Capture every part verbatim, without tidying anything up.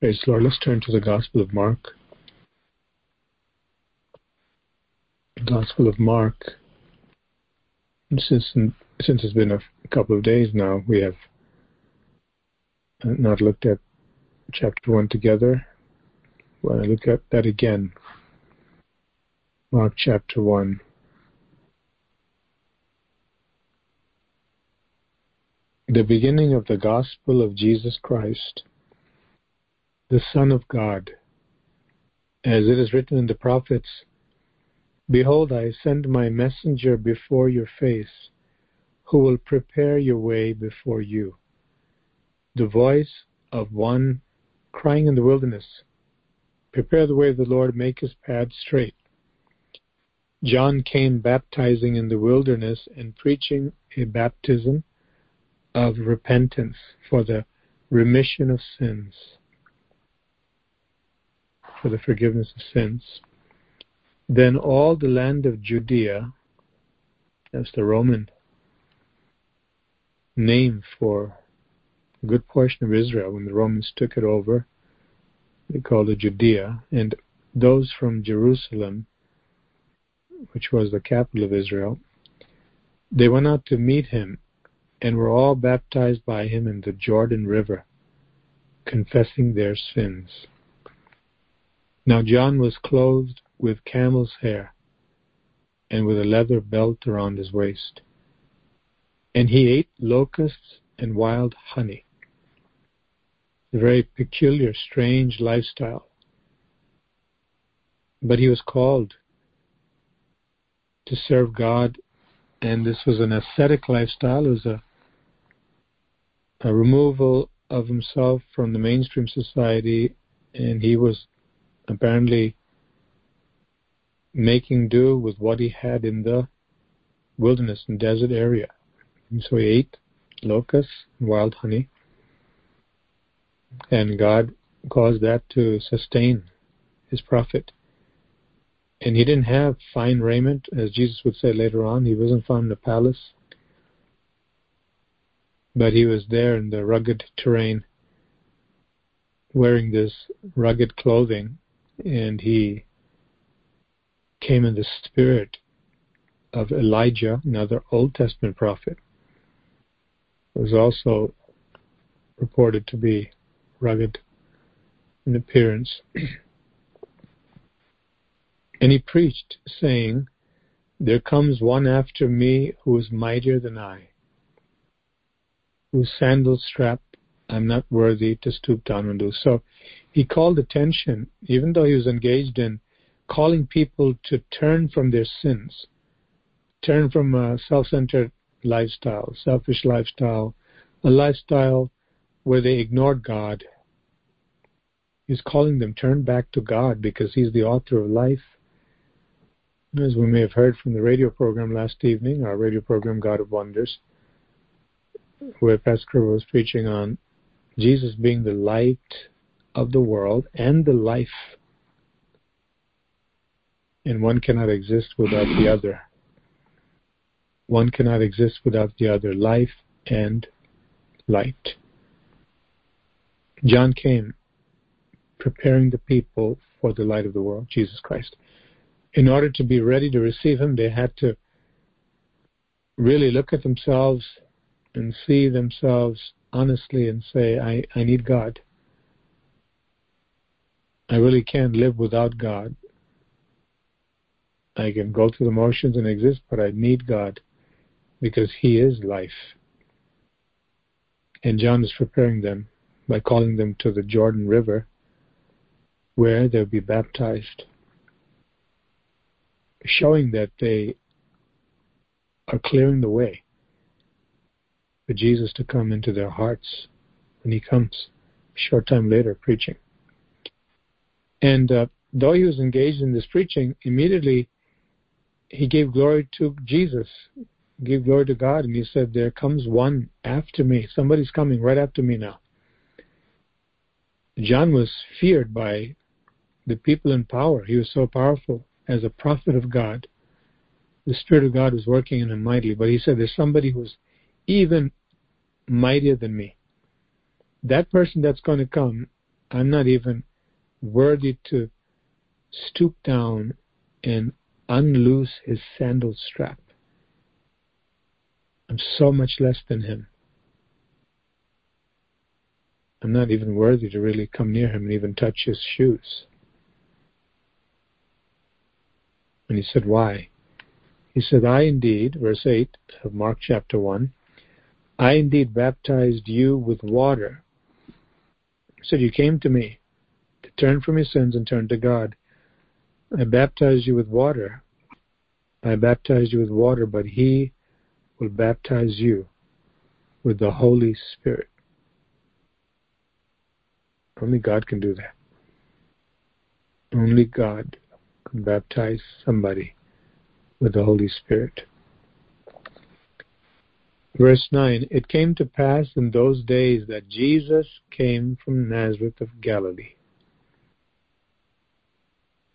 Praise the Lord. Let's turn to the Gospel of Mark. Gospel of Mark. And since since it's been a couple of days now, we have not looked at chapter one together. Well, I look at that again. Mark chapter one. The beginning of the Gospel of Jesus Christ, the Son of God. As it is written in the prophets, "Behold, I send my messenger before your face, who will prepare your way before you. The voice of one crying in the wilderness, prepare the way of the Lord, make his path straight." John came baptizing in the wilderness and preaching a baptism of repentance for the remission of sins. for the forgiveness of sins. Then all the land of Judea, that's the Roman name for a good portion of Israel. When the Romans took it over, they called it Judea, and those from Jerusalem, which was the capital of Israel, they went out to meet him and were all baptized by him in the Jordan River, confessing their sins. Now John was clothed with camel's hair and with a leather belt around his waist, and he ate locusts and wild honey. A very peculiar, strange lifestyle. But he was called to serve God, and this was an ascetic lifestyle. It was a, a removal of himself from the mainstream society, and he was apparently making do with what he had in the wilderness and desert area. And so he ate locusts and wild honey, and God caused that to sustain his prophet. And he didn't have fine raiment, as Jesus would say later on. He wasn't found in a palace, but he was there in the rugged terrain, wearing this rugged clothing. And he came in the spirit of Elijah, another Old Testament prophet, who was also reported to be rugged in appearance. And he preached, saying, "There comes one after me who is mightier than I, whose sandal strap I'm not worthy to stoop down and do." So he called attention, even though he was engaged in calling people to turn from their sins, turn from a self-centered lifestyle, selfish lifestyle, a lifestyle where they ignored God. He's calling them, turn back to God, because he's the author of life. As we may have heard from the radio program last evening, our radio program, God of Wonders, where Pastor Krueger was preaching on Jesus being the light of the world and the life, and one cannot exist without the other. One cannot exist without the other, life and light. John came preparing the people for the light of the world, Jesus Christ. In order to be ready to receive him, they had to really look at themselves and see themselves honestly and say, I, I need God. I really can't live without God. I can go through the motions and exist, but I need God, because he is life. And John is preparing them by calling them to the Jordan River, where they'll be baptized, showing that they are clearing the way for Jesus to come into their hearts when he comes a short time later preaching. And uh, though he was engaged in this preaching, immediately he gave glory to Jesus, gave glory to God, and he said, "There comes one after me." Somebody's coming right after me now. John was feared by the people in power. He was so powerful as a prophet of God. The Spirit of God was working in him mightily, but he said, "There's somebody who's even mightier than me." That person that's going to come I'm not even worthy to stoop down and unloose his sandal strap. I'm so much less than him. I'm not even worthy to really come near him and even touch his shoes. And he said, why? He said, I indeed, verse eight of Mark chapter one, I indeed baptized you with water. He said, you came to me to turn from your sins and turn to God. I baptized you with water. I baptized you with water, but he will baptize you with the Holy Spirit. Only God can do that. Only God can baptize somebody with the Holy Spirit. Verse nine, it came to pass in those days that Jesus came from Nazareth of Galilee.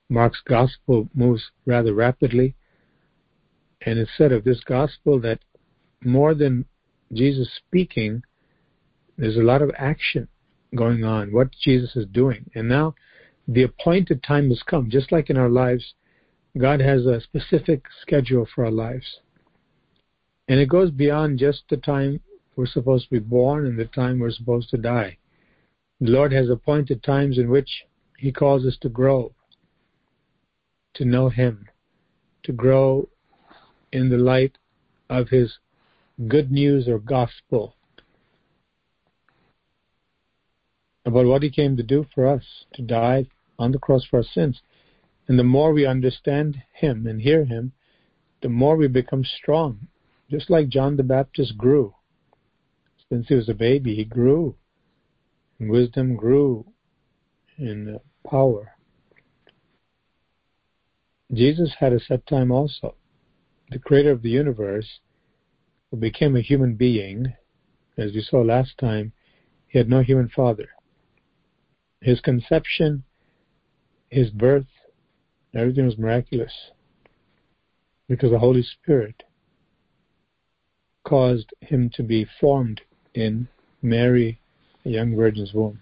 Mark's gospel moves rather rapidly, and it's said of this gospel that more than Jesus speaking, there's a lot of action going on, what Jesus is doing. And now the appointed time has come. Just like in our lives, God has a specific schedule for our lives. And it goes beyond just the time we're supposed to be born and the time we're supposed to die. The Lord has appointed times in which He calls us to grow, to know Him, to grow in the light of His good news or gospel, about what He came to do for us, to die on the cross for our sins. And the more we understand Him and hear Him, the more we become strong. Just like John the Baptist grew. Since he was a baby, he grew. And wisdom grew in power. Jesus had a set time also. The creator of the universe, who became a human being, as we saw last time, He had no human father. His conception, His birth, everything was miraculous because the Holy Spirit caused Him to be formed in Mary, a young virgin's womb.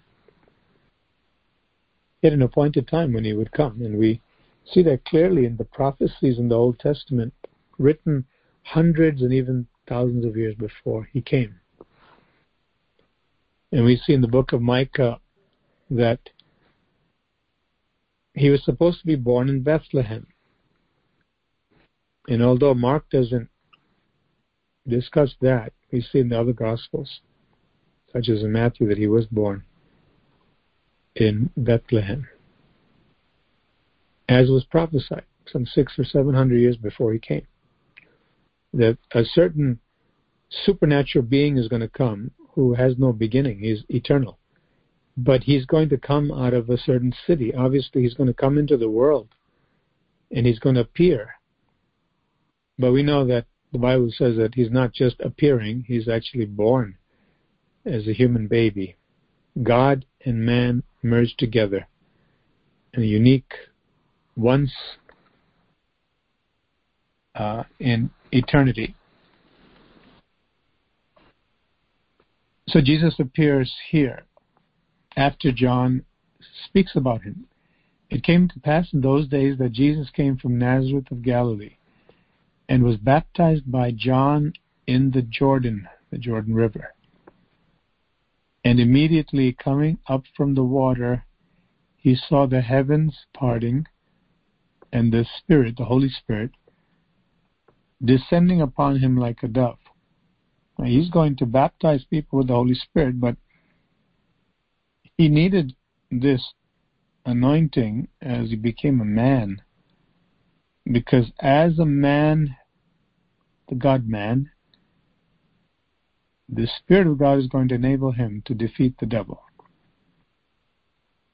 He had an appointed time when He would come, and we see that clearly in the prophecies in the Old Testament, written hundreds and even thousands of years before He came. And we see in the book of Micah that He was supposed to be born in Bethlehem. And although Mark doesn't discuss that, we see in the other Gospels, such as in Matthew, that He was born in Bethlehem, as was prophesied some six or seven hundred years before He came, that a certain supernatural being is going to come who has no beginning. He's eternal. But He's going to come out of a certain city. Obviously, He's going to come into the world, and He's going to appear. But we know that the Bible says that He's not just appearing, He's actually born as a human baby. God and man merged together in a unique, once uh, in eternity. So Jesus appears here after John speaks about Him. It came to pass in those days that Jesus came from Nazareth of Galilee and was baptized by John in the Jordan, the Jordan River. And immediately coming up from the water, he saw the heavens parting and the Spirit, the Holy Spirit, descending upon Him like a dove. He's going to baptize people with the Holy Spirit, but He needed this anointing as He became a man, because as a man, the God-man, the Spirit of God is going to enable Him to defeat the devil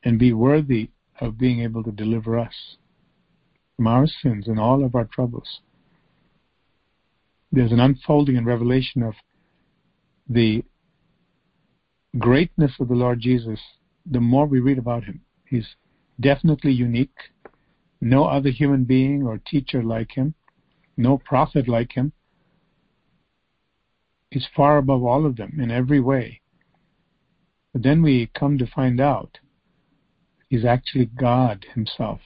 and be worthy of being able to deliver us from our sins and all of our troubles. There's an unfolding and revelation of the greatness of the Lord Jesus the more we read about Him. He's definitely unique. No other human being or teacher like Him. No prophet like Him. He's far above all of them in every way. But then we come to find out is actually God himself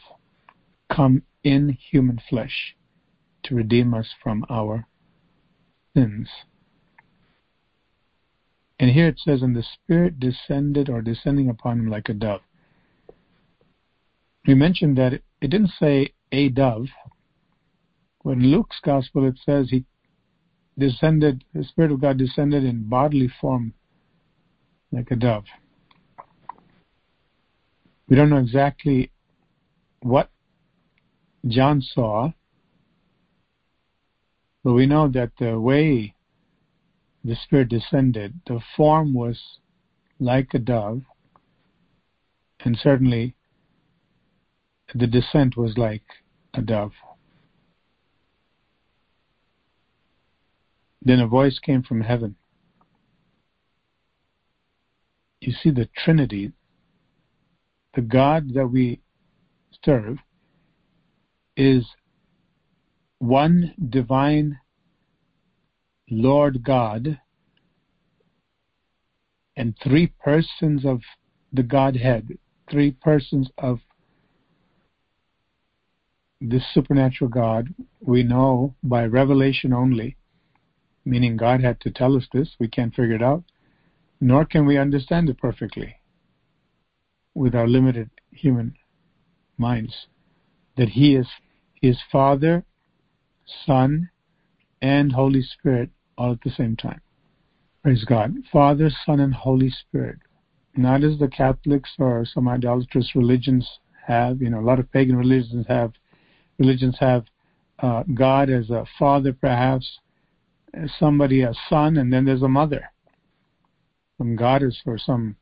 come in human flesh to redeem us from our sins. And here it says, and the Spirit descended or descending upon him like a dove. We mentioned that it, it didn't say a dove. When Luke's Gospel, it says he descended, the Spirit of God descended in bodily form like a dove. We don't know exactly what John saw, but we know that the way the Spirit descended, the form was like a dove, and certainly the descent was like a dove. Then a voice came from heaven. You see the Trinity, the God that we serve is one divine Lord God and three persons of the Godhead, three persons of this supernatural God. We know by revelation only, meaning God had to tell us this. We can't figure it out, nor can we understand it perfectly with our limited human minds, that He is, he is Father, Son, and Holy Spirit all at the same time. Praise God. Father, Son, and Holy Spirit. Not as the Catholics or some idolatrous religions have, you know, a lot of pagan religions have, religions have uh, God as a father, perhaps, as somebody, a son, and then there's a mother. Some goddess or some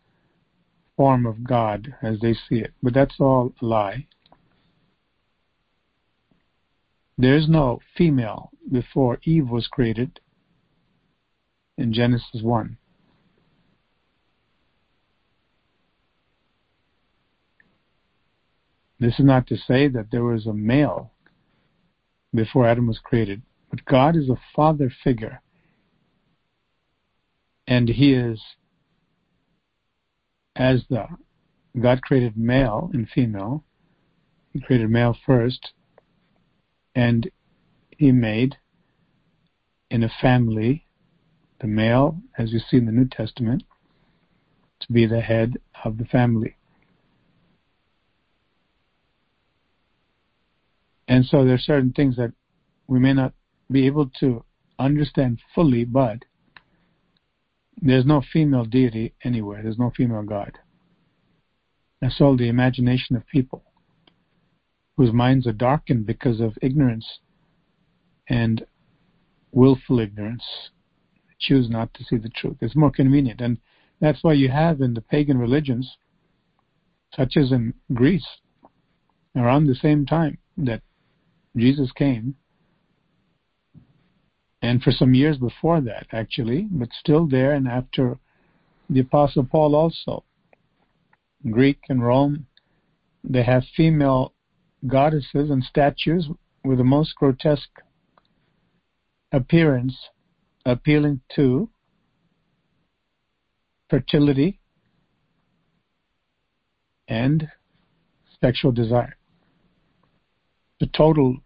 form of God as they see it. But that's all a lie. There is no female before Eve was created in Genesis one. This is not to say that there was a male before Adam was created, but God is a father figure, and He is, as the God created male and female, He created male first, and He made in a family the male, as you see in the New Testament, to be the head of the family. And so there are certain things that we may not be able to understand fully, but there's no female deity anywhere. There's no female God. That's all the imagination of people whose minds are darkened because of ignorance and willful ignorance. They choose not to see the truth. It's more convenient. And that's why you have in the pagan religions, such as in Greece, around the same time that Jesus came, and for some years before that, actually, but still there, and after the Apostle Paul also, Greek and Rome, they have female goddesses and statues with the most grotesque appearance, appealing to fertility and sexual desire. The total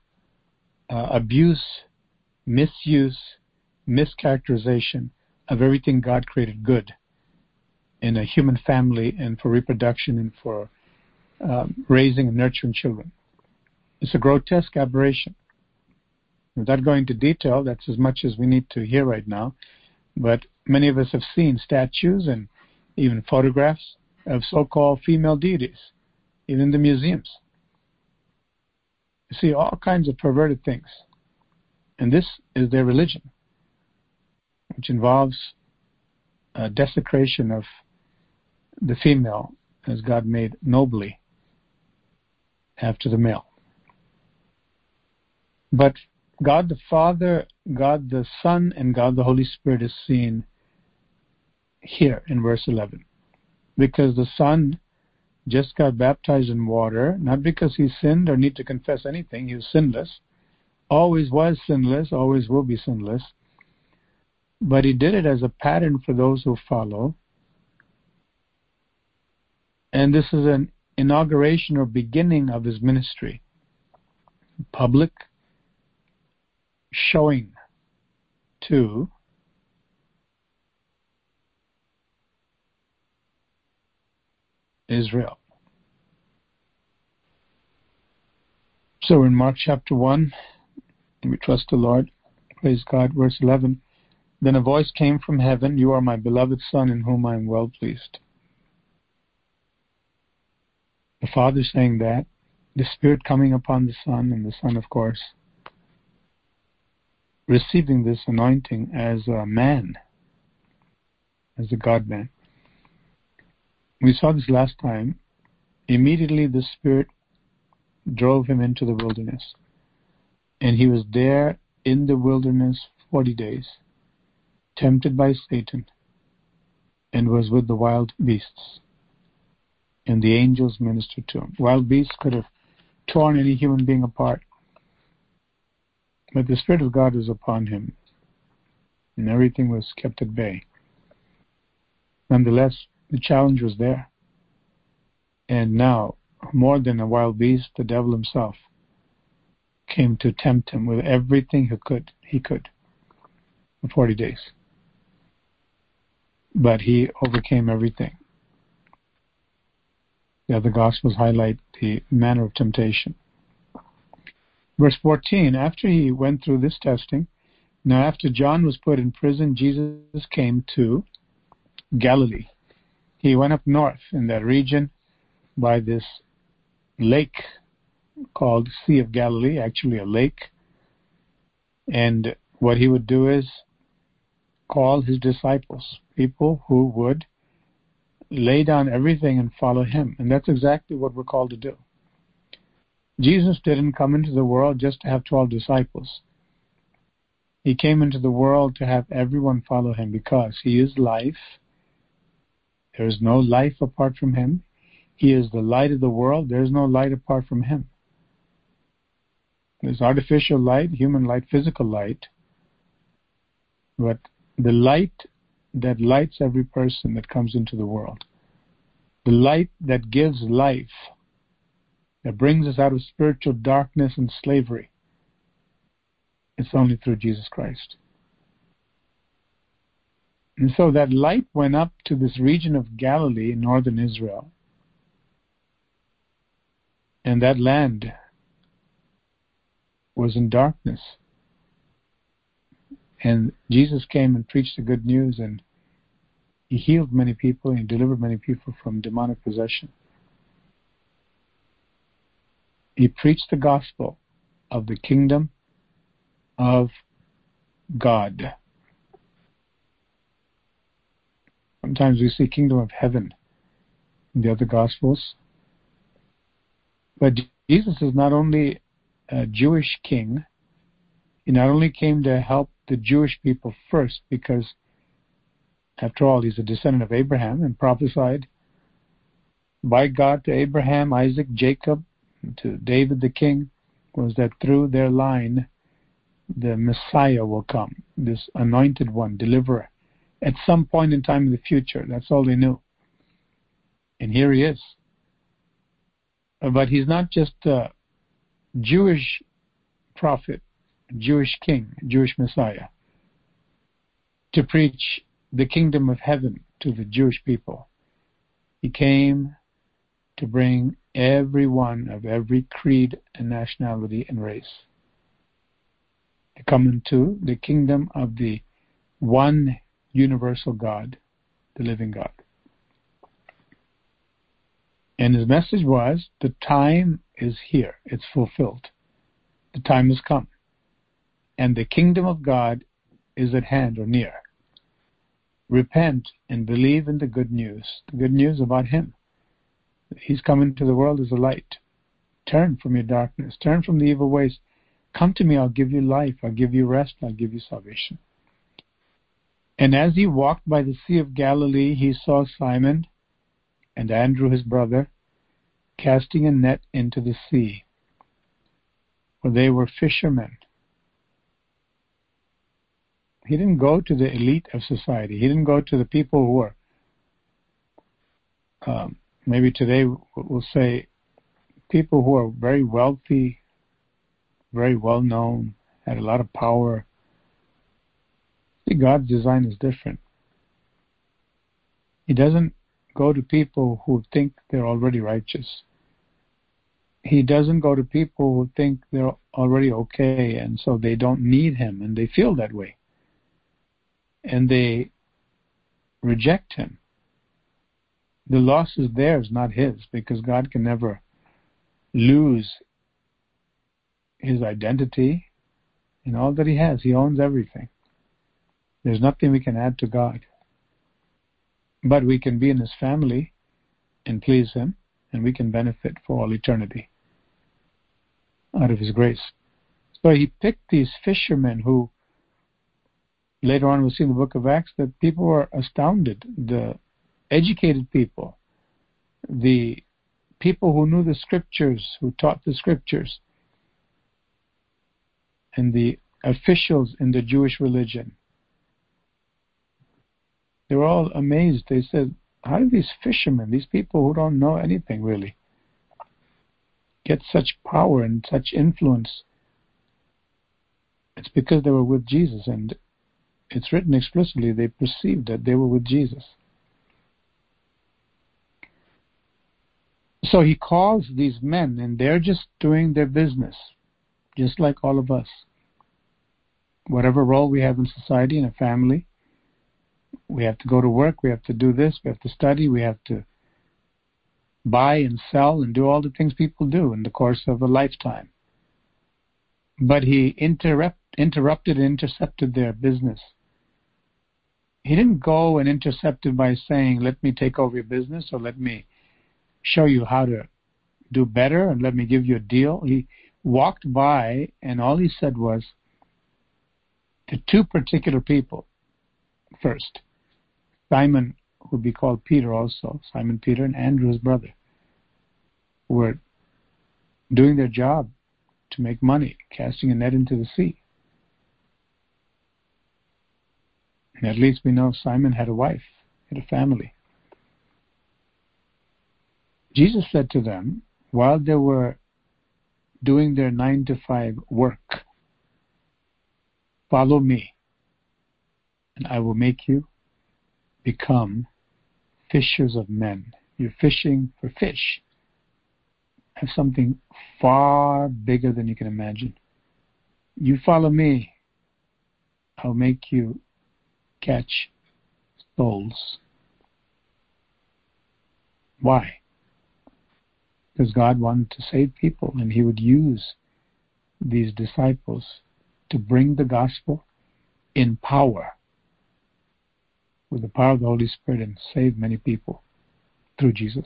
uh, abuse, misuse, mischaracterization of everything God created good in a human family and for reproduction and for um, raising and nurturing children. It's a grotesque aberration. Without going into detail, that's as much as we need to hear right now, but many of us have seen statues and even photographs of so-called female deities, even in the museums. You see all kinds of perverted things. And this is their religion, which involves a desecration of the female as God made nobly after the male. But God the Father, God the Son, and God the Holy Spirit is seen here in verse eleven. Because the Son just got baptized in water, not because He sinned or need to confess anything, He was sinless. Always was sinless, always will be sinless. But He did it as a pattern for those who follow. And this is an inauguration or beginning of his ministry. Public showing to Israel. So we're in Mark chapter one, and we trust the Lord. Praise God. Verse eleven. Then a voice came from heaven, "You are my beloved Son, in whom I am well pleased." The Father saying that, the Spirit coming upon the Son, and the Son, of course, receiving this anointing as a man, as a God-man. We saw this last time. Immediately the Spirit drove him into the wilderness. And he was there in the wilderness forty days, tempted by Satan, and was with the wild beasts. And the angels ministered to him. Wild beasts could have torn any human being apart, but the Spirit of God was upon him, and everything was kept at bay. Nonetheless, the challenge was there. And now, more than a wild beast, the devil himself came to tempt him with everything he could, he could for forty days. But he overcame everything. The other Gospels highlight the manner of temptation. Verse fourteen, after he went through this testing, now after John was put in prison, Jesus came to Galilee. He went up north in that region by this lake called Sea of Galilee, actually a lake. And what he would do is call his disciples, people who would lay down everything and follow him. And that's exactly what we're called to do. Jesus didn't come into the world just to have twelve disciples. He came into the world to have everyone follow him because he is life. There is no life apart from him. He is the light of the world. There is no light apart from him. There's artificial light, human light, physical light. But the light that lights every person that comes into the world, the light that gives life, that brings us out of spiritual darkness and slavery, it's only through Jesus Christ. And so that light went up to this region of Galilee, northern Israel. And that land was in darkness. And Jesus came and preached the good news, and he healed many people and delivered many people from demonic possession. He preached the gospel of the kingdom of God. Sometimes we see kingdom of heaven in the other gospels. But Jesus is not only a Jewish king, he not only came to help the Jewish people first, because after all he's a descendant of Abraham and prophesied by God to Abraham, Isaac, Jacob, to David the king, was that through their line the Messiah will come, this anointed one, deliverer, at some point in time in the future. That's all they knew. And here he is. But he's not just a Jewish prophet, Jewish king, Jewish Messiah, to preach the kingdom of heaven to the Jewish people. He came to bring everyone of every creed and nationality and race to come into the kingdom of the one universal God, the living God. And his message was, the time is here, it's fulfilled. The time has come. And the kingdom of God is at hand or near. Repent and believe in the good news, the good news about him. He's come into the world as a light. Turn from your darkness, turn from the evil ways. Come to me, I'll give you life, I'll give you rest, I'll give you salvation. And as he walked by the Sea of Galilee, he saw Simon and Andrew his brother casting a net into the sea, for they were fishermen. He didn't go to the elite of society. He didn't go to the people who were um, maybe today we'll say people who are very wealthy, very well known, had a lot of power. See, God's design is different. He doesn't go to people who think they're already righteous. He doesn't go to people who think they're already okay, and so they don't need him, and they feel that way. And they reject him. The loss is theirs, not his, because God can never lose his identity and all that he has. He owns everything. There's nothing we can add to God. But we can be in his family and please him, and we can benefit for all eternity out of his grace. So he picked these fishermen who, later on we'll see in the book of Acts, that people were astounded. The educated people, the people who knew the scriptures, who taught the scriptures, and the officials in the Jewish religion. They were all amazed. They said, how do these fishermen, these people who don't know anything really, get such power and such influence? It's because they were with Jesus, and it's written explicitly, they perceived that they were with Jesus. So he calls these men, and they're just doing their business, just like all of us. Whatever role we have in society, in a family, we have to go to work, we have to do this, we have to study, we have to buy and sell and do all the things people do in the course of a lifetime. But he interrupt, interrupted and intercepted their business. He didn't go and intercept it by saying, let me take over your business, or let me show you how to do better, and let me give you a deal. He walked by, and all he said was to two particular people first. Simon, who would be called Peter also, Simon Peter, and Andrew, his brother, were doing their job to make money, casting a net into the sea. And at least we know Simon had a wife, had a family. Jesus said to them, while they were doing their nine to five work, follow me, and I will make you become fishers of men. You're fishing for fish. Have something far bigger than you can imagine. You follow me, I'll make you catch souls. Why? Because God wanted to save people, and he would use these disciples to bring the gospel in power, with the power of the Holy Spirit, and save many people through Jesus.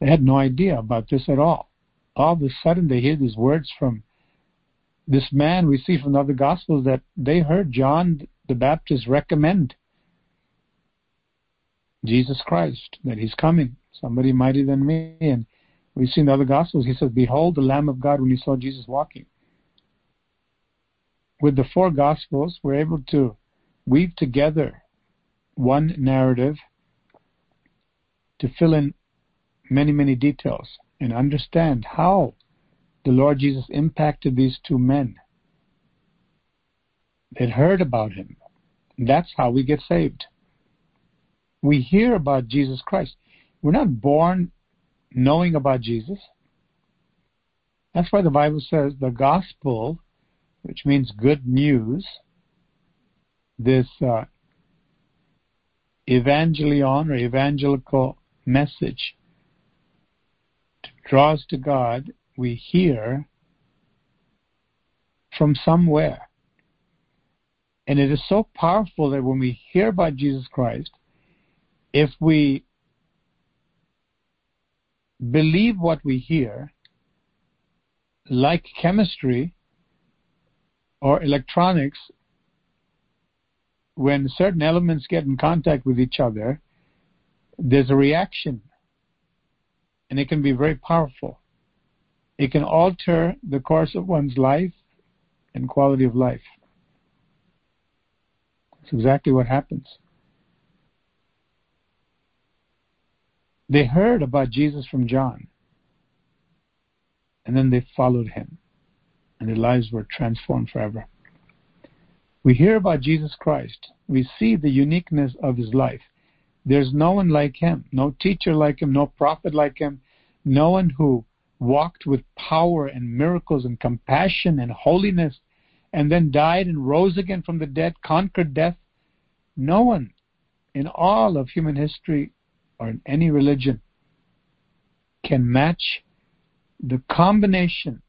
They had no idea about this at all. All of a sudden they hear these words from this man we see from the other Gospels that they heard John the Baptist recommend, Jesus Christ, that he's coming, somebody mighty than me. And we've seen the other Gospels, he says, behold the Lamb of God, when he saw Jesus walking. With the four Gospels, we're able to weave together one narrative to fill in many, many details and understand how the Lord Jesus impacted these two men. They'd heard about him. That's how we get saved. We hear about Jesus Christ. We're not born knowing about Jesus. That's why the Bible says the gospel, which means good news, this uh, evangelion or evangelical message to draw us to God, we hear from somewhere. And it is so powerful that when we hear about Jesus Christ, if we believe what we hear, like chemistry or electronics, when certain elements get in contact with each other, there's a reaction, and it can be very powerful. It can alter the course of one's life and quality of life. That's exactly what happens. They heard about Jesus from John, and then they followed him, and their lives were transformed forever. We hear about Jesus Christ. We see the uniqueness of his life. There's no one like him, no teacher like him, no prophet like him, no one who walked with power and miracles and compassion and holiness, and then died and rose again from the dead, conquered death. No one in all of human history or in any religion can match the combination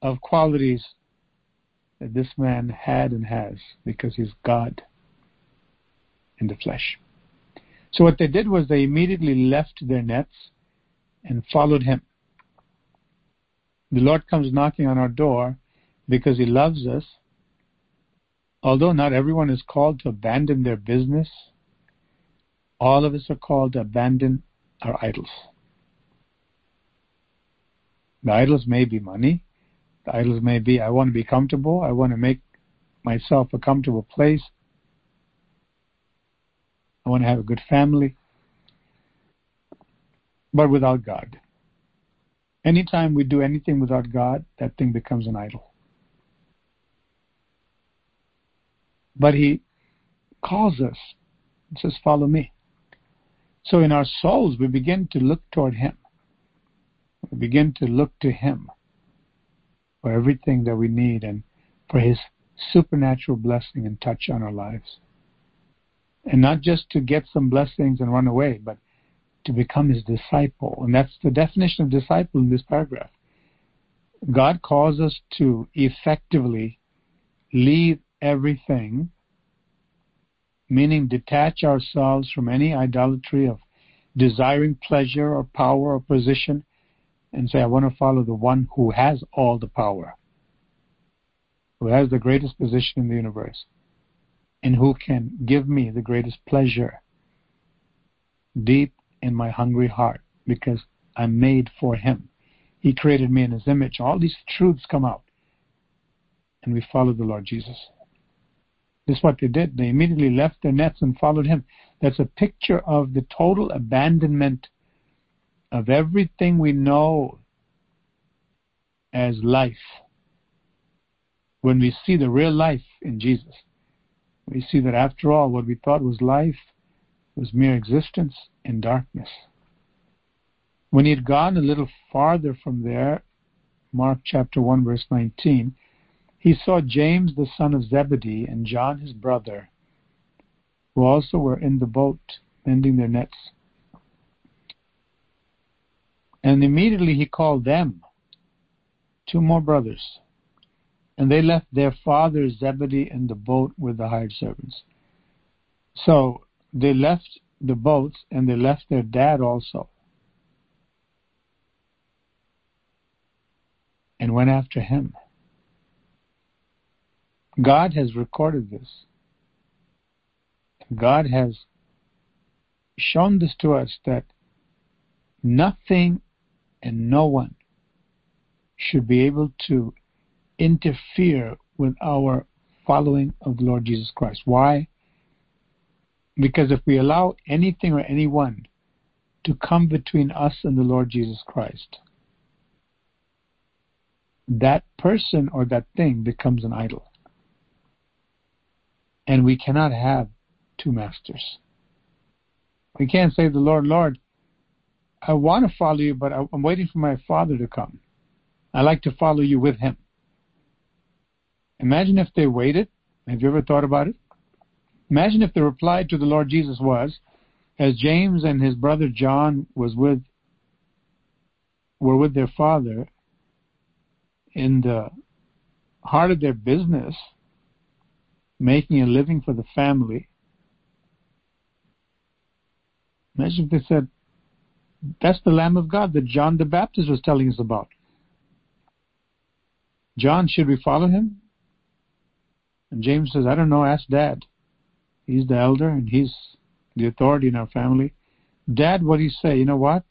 of qualities that this man had and has, because he's God in the flesh. So what they did was they immediately left their nets and followed him. The Lord comes knocking on our door because he loves us. Although not everyone is called to abandon their business, all of us are called to abandon our idols. The idols may be money. The idols may be, I want to be comfortable. I want to make myself a comfortable place. I want to have a good family. But without God. Anytime we do anything without God, that thing becomes an idol. But he calls us and says, follow me. So in our souls, we begin to look toward him. We begin to look to him for everything that we need and for his supernatural blessing and touch on our lives. And not just to get some blessings and run away, but to become his disciple. And that's the definition of disciple in this paragraph. God calls us to effectively leave everything, meaning detach ourselves from any idolatry of desiring pleasure or power or position, and say, I want to follow the one who has all the power, who has the greatest position in the universe, and who can give me the greatest pleasure deep in my hungry heart, because I'm made for him. He created me in his image. All these truths come out, and we follow the Lord Jesus. This is what they did. They immediately left their nets and followed him. That's a picture of the total abandonment of everything we know as life. When we see the real life in Jesus, we see that after all, what we thought was life was mere existence in darkness. When he had gone a little farther from there, Mark chapter one verse nineteen, he saw James the son of Zebedee and John his brother, who also were in the boat mending their nets. And immediately he called them, two more brothers, and they left their father Zebedee in the boat with the hired servants. So they left the boats, and they left their dad also, and went after him. God has recorded this. God has shown this to us, that nothing and no one should be able to interfere with our following of the Lord Jesus Christ. Why? Because if we allow anything or anyone to come between us and the Lord Jesus Christ, that person or that thing becomes an idol. And we cannot have two masters. We can't say to the Lord, Lord, I want to follow you, but I'm waiting for my father to come. I like to follow you with him. Imagine if they waited. Have you ever thought about it? Imagine if the reply to the Lord Jesus was, as James and his brother John was with, were with their father in the heart of their business, making a living for the family. Imagine if they said, that's the Lamb of God that John the Baptist was telling us about. John, should we follow him? And James says, I don't know, ask Dad. He's the elder and he's the authority in our family. Dad, what do you say? You know what?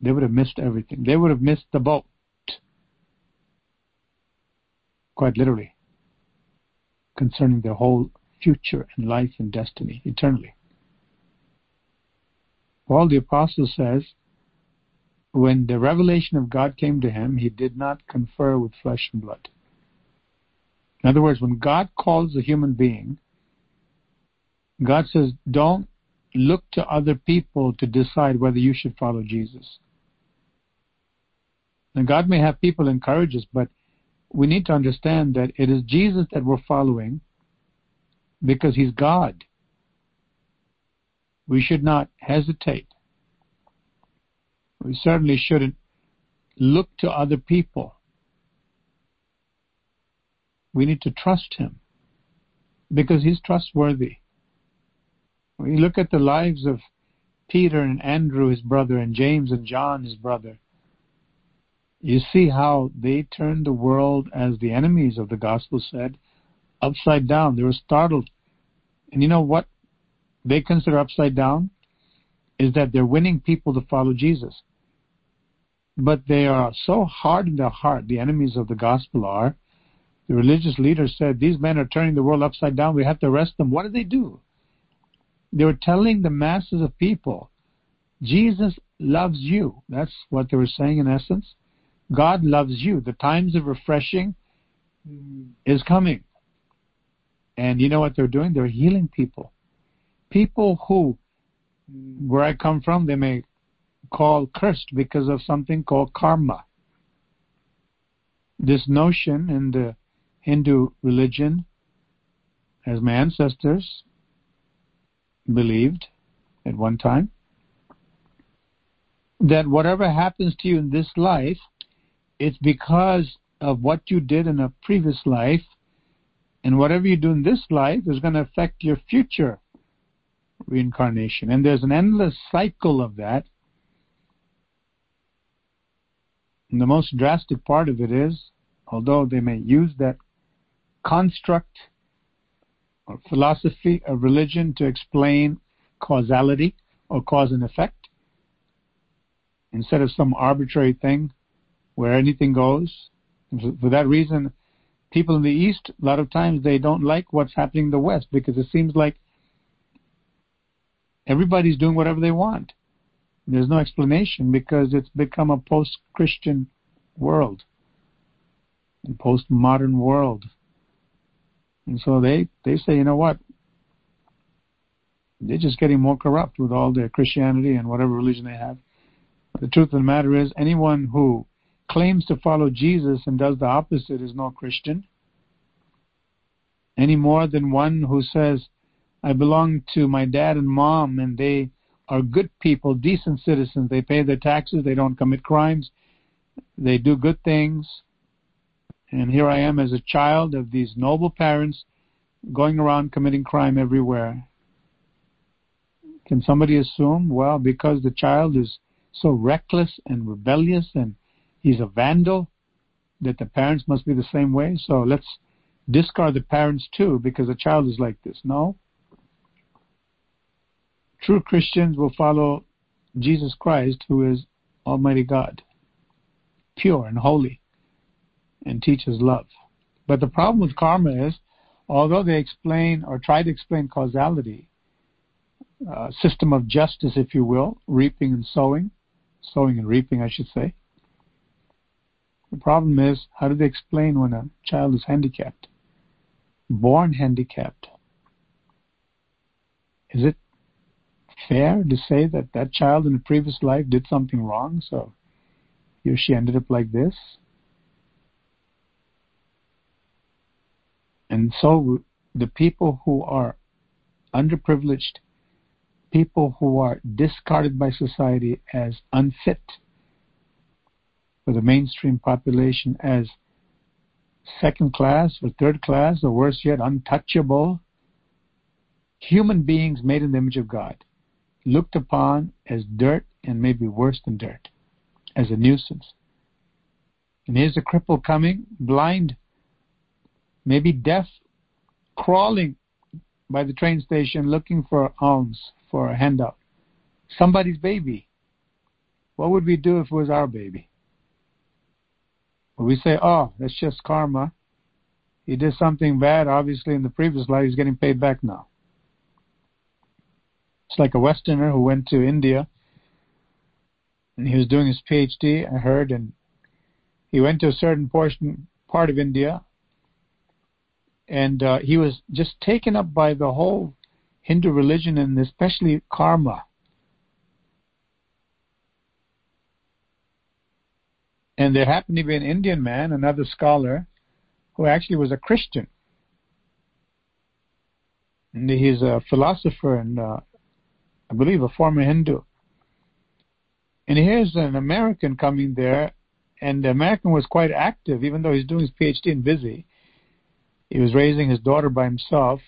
They would have missed everything. They would have missed the boat. Quite literally. Concerning their whole future and life and destiny eternally. Paul the Apostle says, when the revelation of God came to him, he did not confer with flesh and blood. In other words, when God calls a human being, God says, don't look to other people to decide whether you should follow Jesus. And God may have people encourage us, but we need to understand that it is Jesus that we're following because he's God. We should not hesitate. We certainly shouldn't look to other people. We need to trust him because he's trustworthy. We look at the lives of Peter and Andrew, his brother, and James and John, his brother. You see how they turned the world, as the enemies of the gospel said, upside down. They were startled. And you know what they consider upside down? Is that they're winning people to follow Jesus. But they are so hard in their heart, the enemies of the gospel are. The religious leaders said, these men are turning the world upside down. We have to arrest them. What did they do? They were telling the masses of people, Jesus loves you. That's what they were saying in essence. God loves you. The times of refreshing is coming. And you know what they're doing? They're healing people. People who, where I come from, they may call cursed because of something called karma. This notion in the Hindu religion, as my ancestors believed at one time, that whatever happens to you in this life, it's because of what you did in a previous life, and whatever you do in this life is going to affect your future reincarnation. And there's an endless cycle of that. And the most drastic part of it is, although they may use that construct or philosophy of religion to explain causality or cause and effect, instead of some arbitrary thing where anything goes. And for that reason, people in the East, a lot of times they don't like what's happening in the West because it seems like everybody's doing whatever they want. There's no explanation because it's become a post-Christian world, a post-modern world. And so they, they say, you know what? They're just getting more corrupt with all their Christianity and whatever religion they have. But the truth of the matter is, anyone who claims to follow Jesus and does the opposite is no Christian, any more than one who says, I belong to my dad and mom, and they are good people, decent citizens. They pay their taxes. They don't commit crimes. They do good things. And here I am as a child of these noble parents going around committing crime everywhere. Can somebody assume, well, because the child is so reckless and rebellious and he's a vandal, that the parents must be the same way? So let's discard the parents too because the child is like this. No. True Christians will follow Jesus Christ, who is Almighty God, pure and holy, and teaches love. But the problem with karma is, although they explain or try to explain causality, uh, system of justice, if you will, reaping and sowing, sowing and reaping, I should say. The problem is, how do they explain when a child is handicapped, born handicapped? Is it fair to say that that child in a previous life did something wrong, so he or she ended up like this? And so the people who are underprivileged, people who are discarded by society as unfit for the mainstream population, as second class or third class, or worse yet, untouchable, human beings made in the image of God, looked upon as dirt and maybe worse than dirt, as a nuisance. And here's a cripple coming, blind, maybe deaf, crawling by the train station looking for alms, for a handout. Somebody's baby. What would we do if it was our baby? Would we say, oh, that's just karma. He did something bad, obviously, in the previous life. He's getting paid back now. It's like a Westerner who went to India and he was doing his P H D, I heard, and he went to a certain portion, part of India, and uh, he was just taken up by the whole Hindu religion and especially karma. And there happened to be an Indian man, another scholar, who actually was a Christian. And he's a philosopher and uh, I believe a former Hindu. And here's an American coming there, and the American was quite active, even though he's doing his P H D and busy. He was raising his daughter by himself,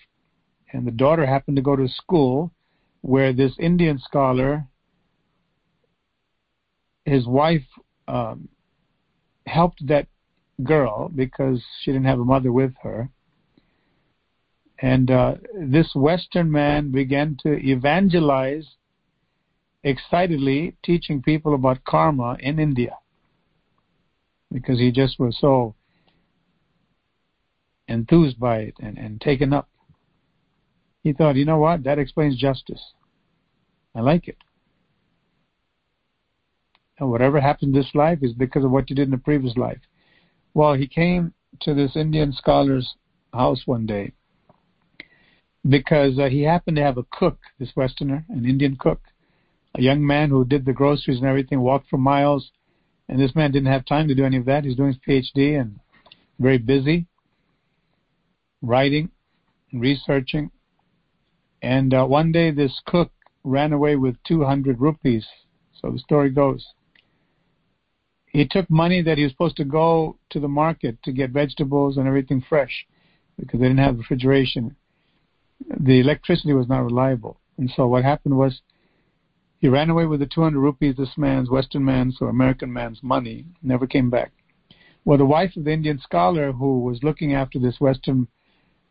and the daughter happened to go to school where this Indian scholar, his wife, um, helped that girl because she didn't have a mother with her. And uh, this Western man began to evangelize excitedly, teaching people about karma in India because he just was so enthused by it and, and taken up. He thought, you know what, that explains justice. I like it. And whatever happened in this life is because of what you did in the previous life. Well, he came to this Indian scholar's house one day because uh, he happened to have a cook, this Westerner, an Indian cook, a young man who did the groceries and everything, walked for miles, and this man didn't have time to do any of that. He's doing his P H D and very busy, writing, researching. And uh, one day this cook ran away with two hundred rupees, so the story goes. He took money that he was supposed to go to the market to get vegetables and everything fresh because they didn't have refrigeration. The electricity was not reliable. And so what happened was he ran away with the two hundred rupees, this man's, Western man's or American man's money, never came back. Well, the wife of the Indian scholar who was looking after this Western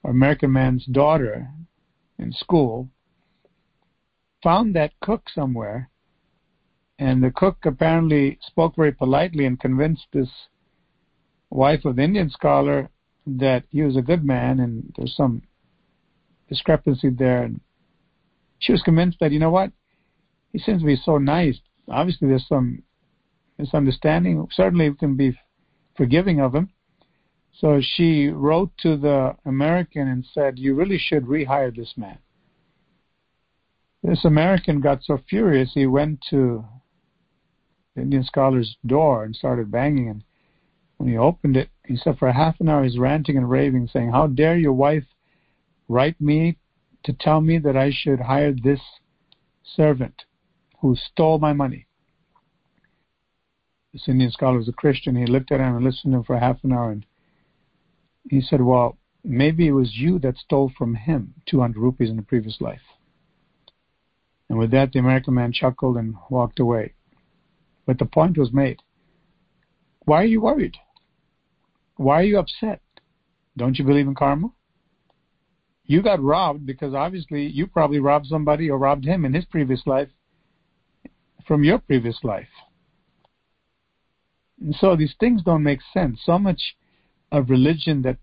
or American man's daughter in school found that cook somewhere, and the cook apparently spoke very politely and convinced this wife of the Indian scholar that he was a good man and there's some discrepancy there. And she was convinced that, you know what, he seems to be so nice. Obviously there's some misunderstanding. Certainly we can be forgiving of him. So she wrote to the American and said, you really should rehire this man. This American got so furious he went to the Indian scholar's door and started banging. And when he opened it, he said for half an hour he's ranting and raving, saying, how dare your wife write me to tell me that I should hire this servant who stole my money. This Indian scholar was a Christian. He looked at him and listened to him for half an hour, and he said, well, maybe it was you that stole from him two hundred rupees in the previous life. And with that, the American man chuckled and walked away. But the point was made. Why are you worried? Why are you upset? Don't you believe in karma? You got robbed because obviously you probably robbed somebody or robbed him in his previous life from your previous life. And so these things don't make sense. So much of religion that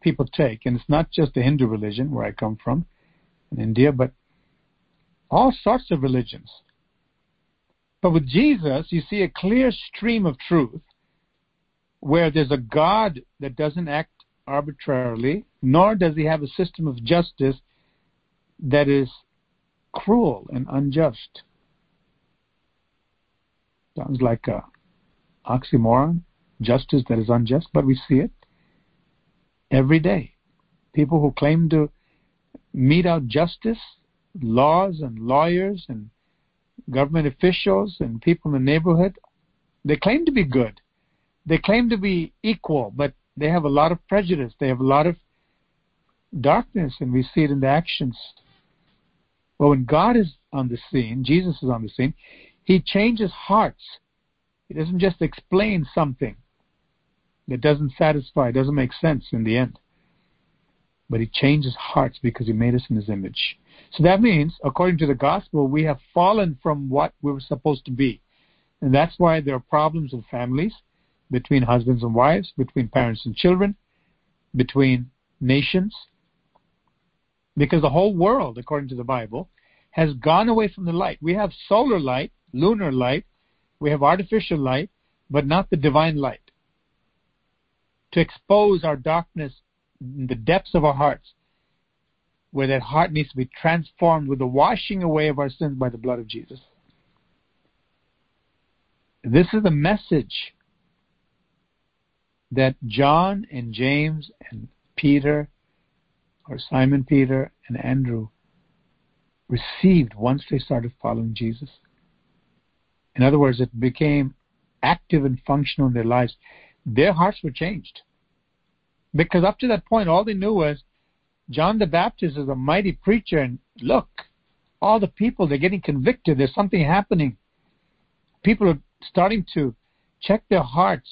people take, and it's not just the Hindu religion where I come from in India, but all sorts of religions. But with Jesus, you see a clear stream of truth where there's a God that doesn't act arbitrarily, nor does he have a system of justice that is cruel and unjust. Sounds like a oxymoron, justice that is unjust, but we see it every day. People who claim to mete out justice, laws and lawyers and government officials and people in the neighborhood, they claim to be good. They claim to be equal, but they have a lot of prejudice. They have a lot of darkness, and we see it in the actions. But when God is on the scene, Jesus is on the scene, he changes hearts. He doesn't just explain something that doesn't satisfy, doesn't make sense in the end. But he changes hearts because he made us in his image. So that means, according to the gospel, we have fallen from what we were supposed to be. And that's why there are problems in families, between husbands and wives, between parents and children, between nations. Because the whole world, according to the Bible, has gone away from the light. We have solar light, lunar light, We have artificial light, but not the divine light, to expose our darkness in the depths of our hearts, where that heart needs to be transformed with the washing away of our sins by the blood of Jesus. This is the message that John and James and Peter, or Simon Peter and Andrew, received once they started following Jesus. In other words, it became active and functional in their lives. Their hearts were changed. Because up to that point, all they knew was, John the Baptist is a mighty preacher, and look, all the people, they're getting convicted. There's something happening. People are starting to check their hearts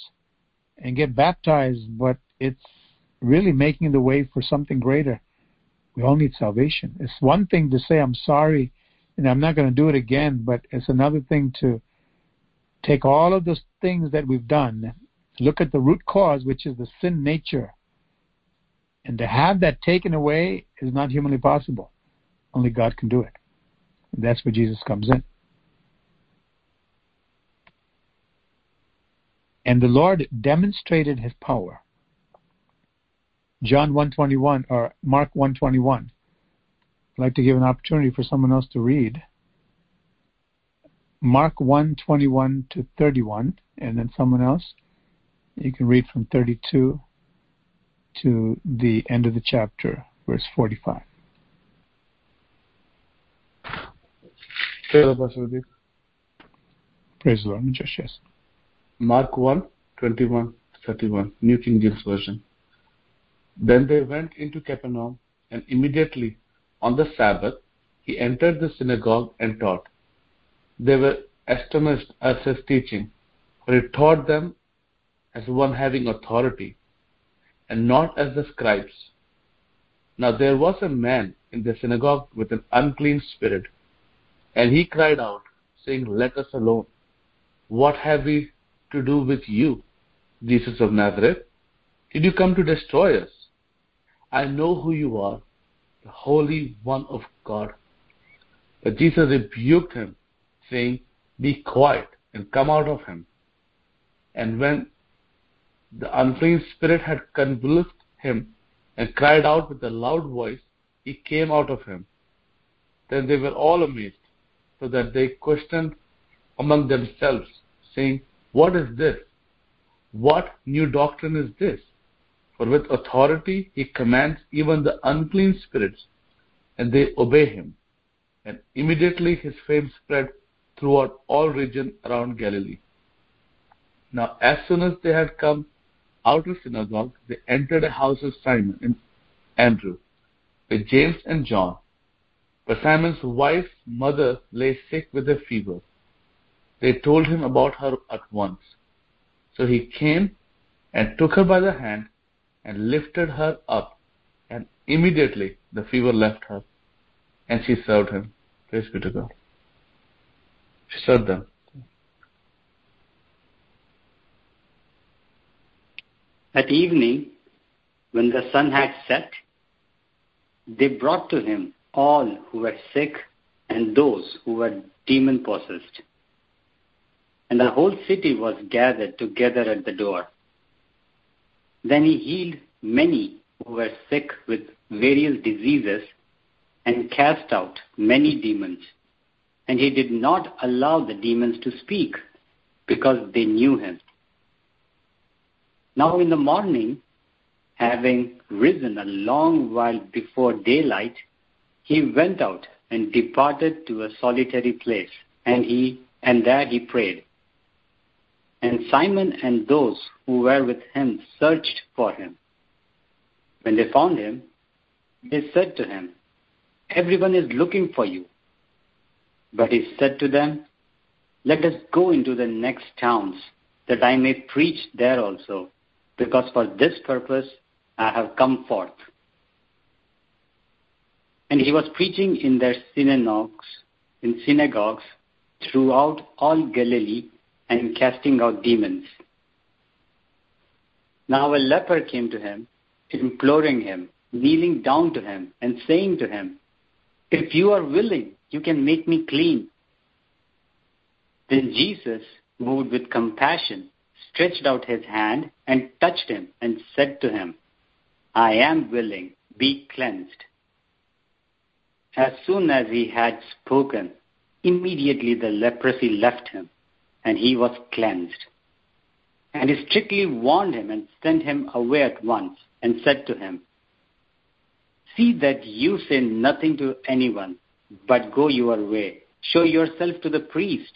and get baptized, but it's really making the way for something greater. We all need salvation. It's one thing to say, I'm sorry, and I'm not going to do it again, but it's another thing to take all of those things that we've done, look at the root cause, which is the sin nature, and to have that taken away is not humanly possible. Only God can do it. And that's where Jesus comes in. And the Lord demonstrated his power. John one twenty-one, or Mark one twenty-one. I'd like to give an opportunity for someone else to read. Mark one twenty-one to thirty-one, and then someone else. You can read from thirty-two to the end of the chapter, verse forty-five. Praise the Lord. Yes. Mark one, twenty-one, thirty-one, New King James Version. Then they went into Capernaum, and immediately on the Sabbath he entered the synagogue and taught. They were astonished at his teaching, for he taught them as one having authority, and not as the scribes. Now there was a man in the synagogue with an unclean spirit, and he cried out, saying, Let us alone. What have we to do with you, Jesus of Nazareth? Did you come to destroy us? I know who you are, the Holy One of God. But Jesus rebuked him, saying, Be quiet, and come out of him. And when the unclean spirit had convulsed him and cried out with a loud voice, he came out of him. Then they were all amazed, so that they questioned among themselves, saying, What is this? What new doctrine is this? For with authority he commands even the unclean spirits, and they obey him. And immediately his fame spread throughout all region around Galilee. Now as soon as they had come out of synagogue, they entered a house of Simon and Andrew, with James and John. But Simon's wife's mother lay sick with a fever. They told him about her at once. So he came and took her by the hand and lifted her up, and immediately the fever left her, and she served him. Praise be to God. She served them. That evening, when the sun had set, they brought to him all who were sick and those who were demon-possessed. And the whole city was gathered together at the door. Then he healed many who were sick with various diseases and cast out many demons. And he did not allow the demons to speak, because they knew him. Now in the morning, having risen a long while before daylight, he went out and departed to a solitary place, and he and there he prayed. And Simon and those who were with him searched for him. When they found him, they said to him, Everyone is looking for you. But he said to them, Let us go into the next towns, that I may preach there also, because for this purpose I have come forth. And he was preaching in their synagogues, in synagogues throughout all Galilee, and casting out demons. Now a leper came to him, imploring him, kneeling down to him, and saying to him, If you are willing, you can make me clean. Then Jesus, moved with compassion, stretched out his hand and touched him and said to him, I am willing, be cleansed. As soon as he had spoken, immediately the leprosy left him, and he was cleansed. And he strictly warned him and sent him away at once, and said to him, See that you say nothing to anyone, but go your way, show yourself to the priest,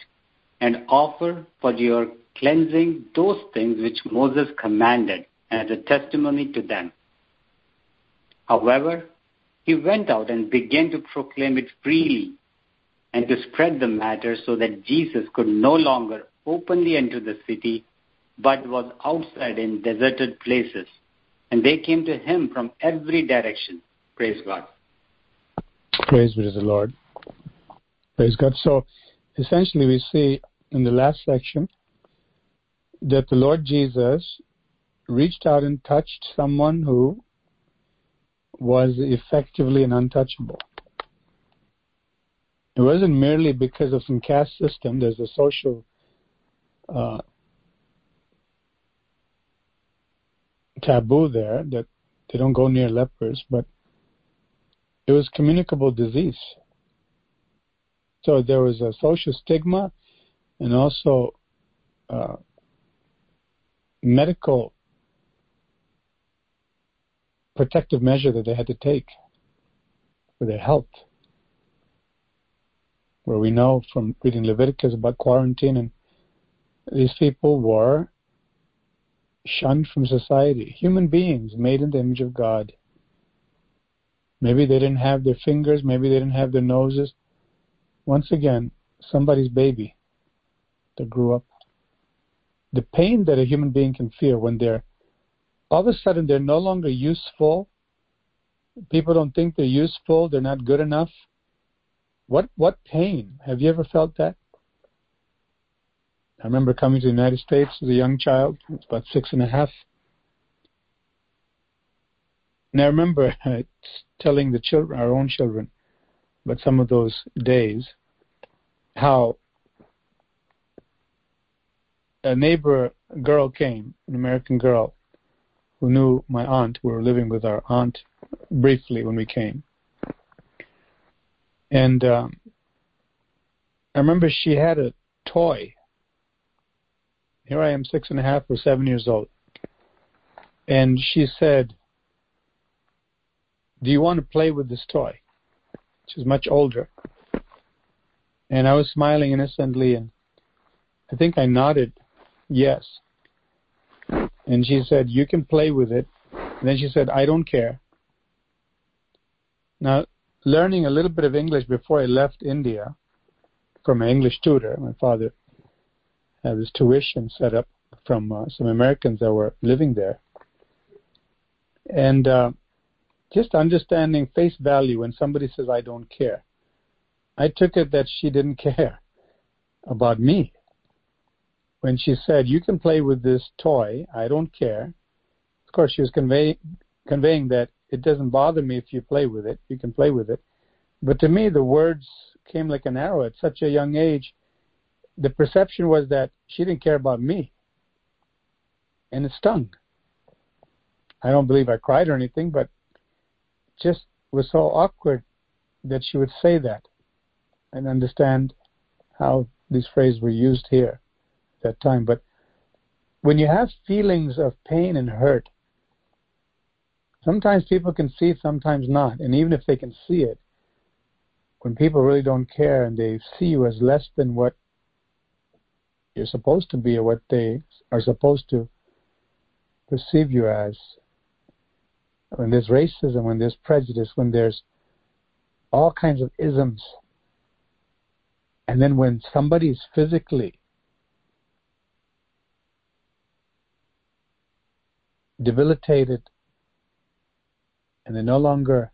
and offer for your cleansing those things which Moses commanded as a testimony to them. However, he went out and began to proclaim it freely and to spread the matter so that Jesus could no longer openly enter the city, but was outside in deserted places. And they came to him from every direction. Praise God. Praise be to the Lord. Praise God. So, essentially we see in the last section that the Lord Jesus reached out and touched someone who was effectively an untouchable. It wasn't merely because of some caste system. There's a social uh, taboo there that they don't go near lepers, but it was communicable disease. So there was a social stigma and also uh, medical protective measure that they had to take for their health, where we know from reading Leviticus about quarantine, and these people were shunned from society. Human beings made in the image of God. Maybe they didn't have their fingers, maybe they didn't have their noses. Once again, somebody's baby that grew up. The pain that a human being can feel when they're all of a sudden they're no longer useful. People don't think they're useful, they're not good enough. What what pain? Have you ever felt that? I remember coming to the United States as a young child, I was about six and a half. And I remember telling the children, our own children, about some of those days, how a neighbor girl came, an American girl, who knew my aunt. We were living with our aunt briefly when we came. And um, I remember she had a toy. Here I am, six and a half or seven years old. And she said, do you want to play with this toy? She's much older. And I was smiling innocently, and I think I nodded yes. And she said, you can play with it. And then she said, I don't care. Now, learning a little bit of English before I left India from an English tutor, my father had this tuition set up from uh, some Americans that were living there. And uh, just understanding face value when somebody says, I don't care. I took it that she didn't care about me. When she said, you can play with this toy, I don't care. Of course, she was convey, conveying that it doesn't bother me if you play with it. You can play with it. But to me, the words came like an arrow. At such a young age, the perception was that she didn't care about me. And it stung. I don't believe I cried or anything, but just was so awkward that she would say that, and understand how these phrases were used here that time. But when you have feelings of pain and hurt, sometimes people can see, sometimes not. And even if they can see it, when people really don't care and they see you as less than what you're supposed to be or what they are supposed to perceive you as, when there's racism, when there's prejudice, when there's all kinds of isms, and then when somebody is physically debilitated and they're no longer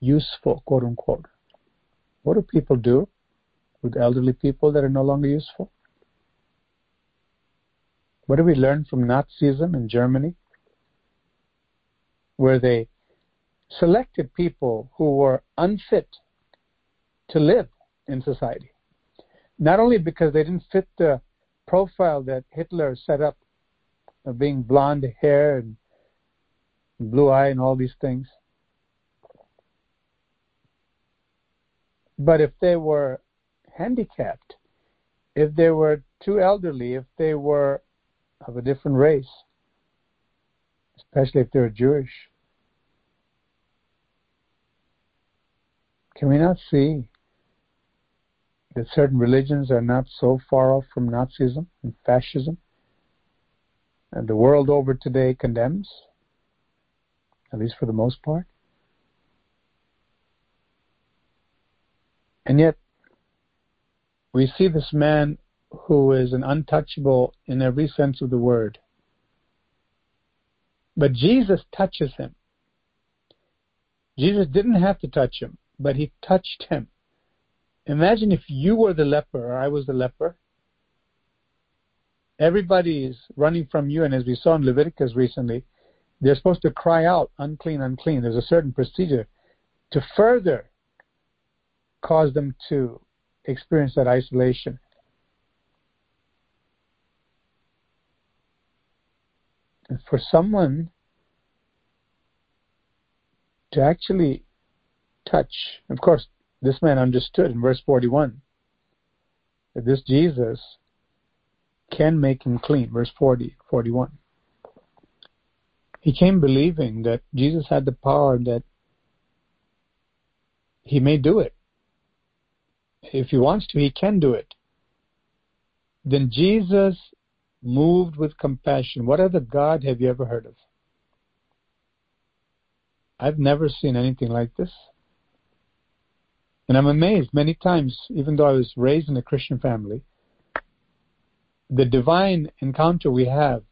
useful, quote unquote. What do people do with elderly people that are no longer useful? What do we learn from Nazism in Germany, where they selected people who were unfit to live in society, not only because they didn't fit the profile that Hitler set up of being blonde hair and blue eye and all these things. But if they were handicapped, if they were too elderly, if they were of a different race, especially if they were Jewish, can we not see that certain religions are not so far off from Nazism and fascism, and the world over today condemns, at least for the most part? And yet, we see this man who is an untouchable in every sense of the word. But Jesus touches him. Jesus didn't have to touch him, but he touched him. Imagine if you were the leper, or I was the leper. Everybody is running from you, and as we saw in Leviticus recently, they're supposed to cry out, unclean, unclean. There's a certain procedure to further cause them to experience that isolation. And for someone to actually touch, of course, this man understood in verse forty-one that this Jesus can make him clean. Verse forty, forty-one. He came believing that Jesus had the power, that he may do it. If he wants to, he can do it. Then Jesus moved with compassion. What other God have you ever heard of? I've never seen anything like this. And I'm amazed many times, even though I was raised in a Christian family, the divine encounter we have,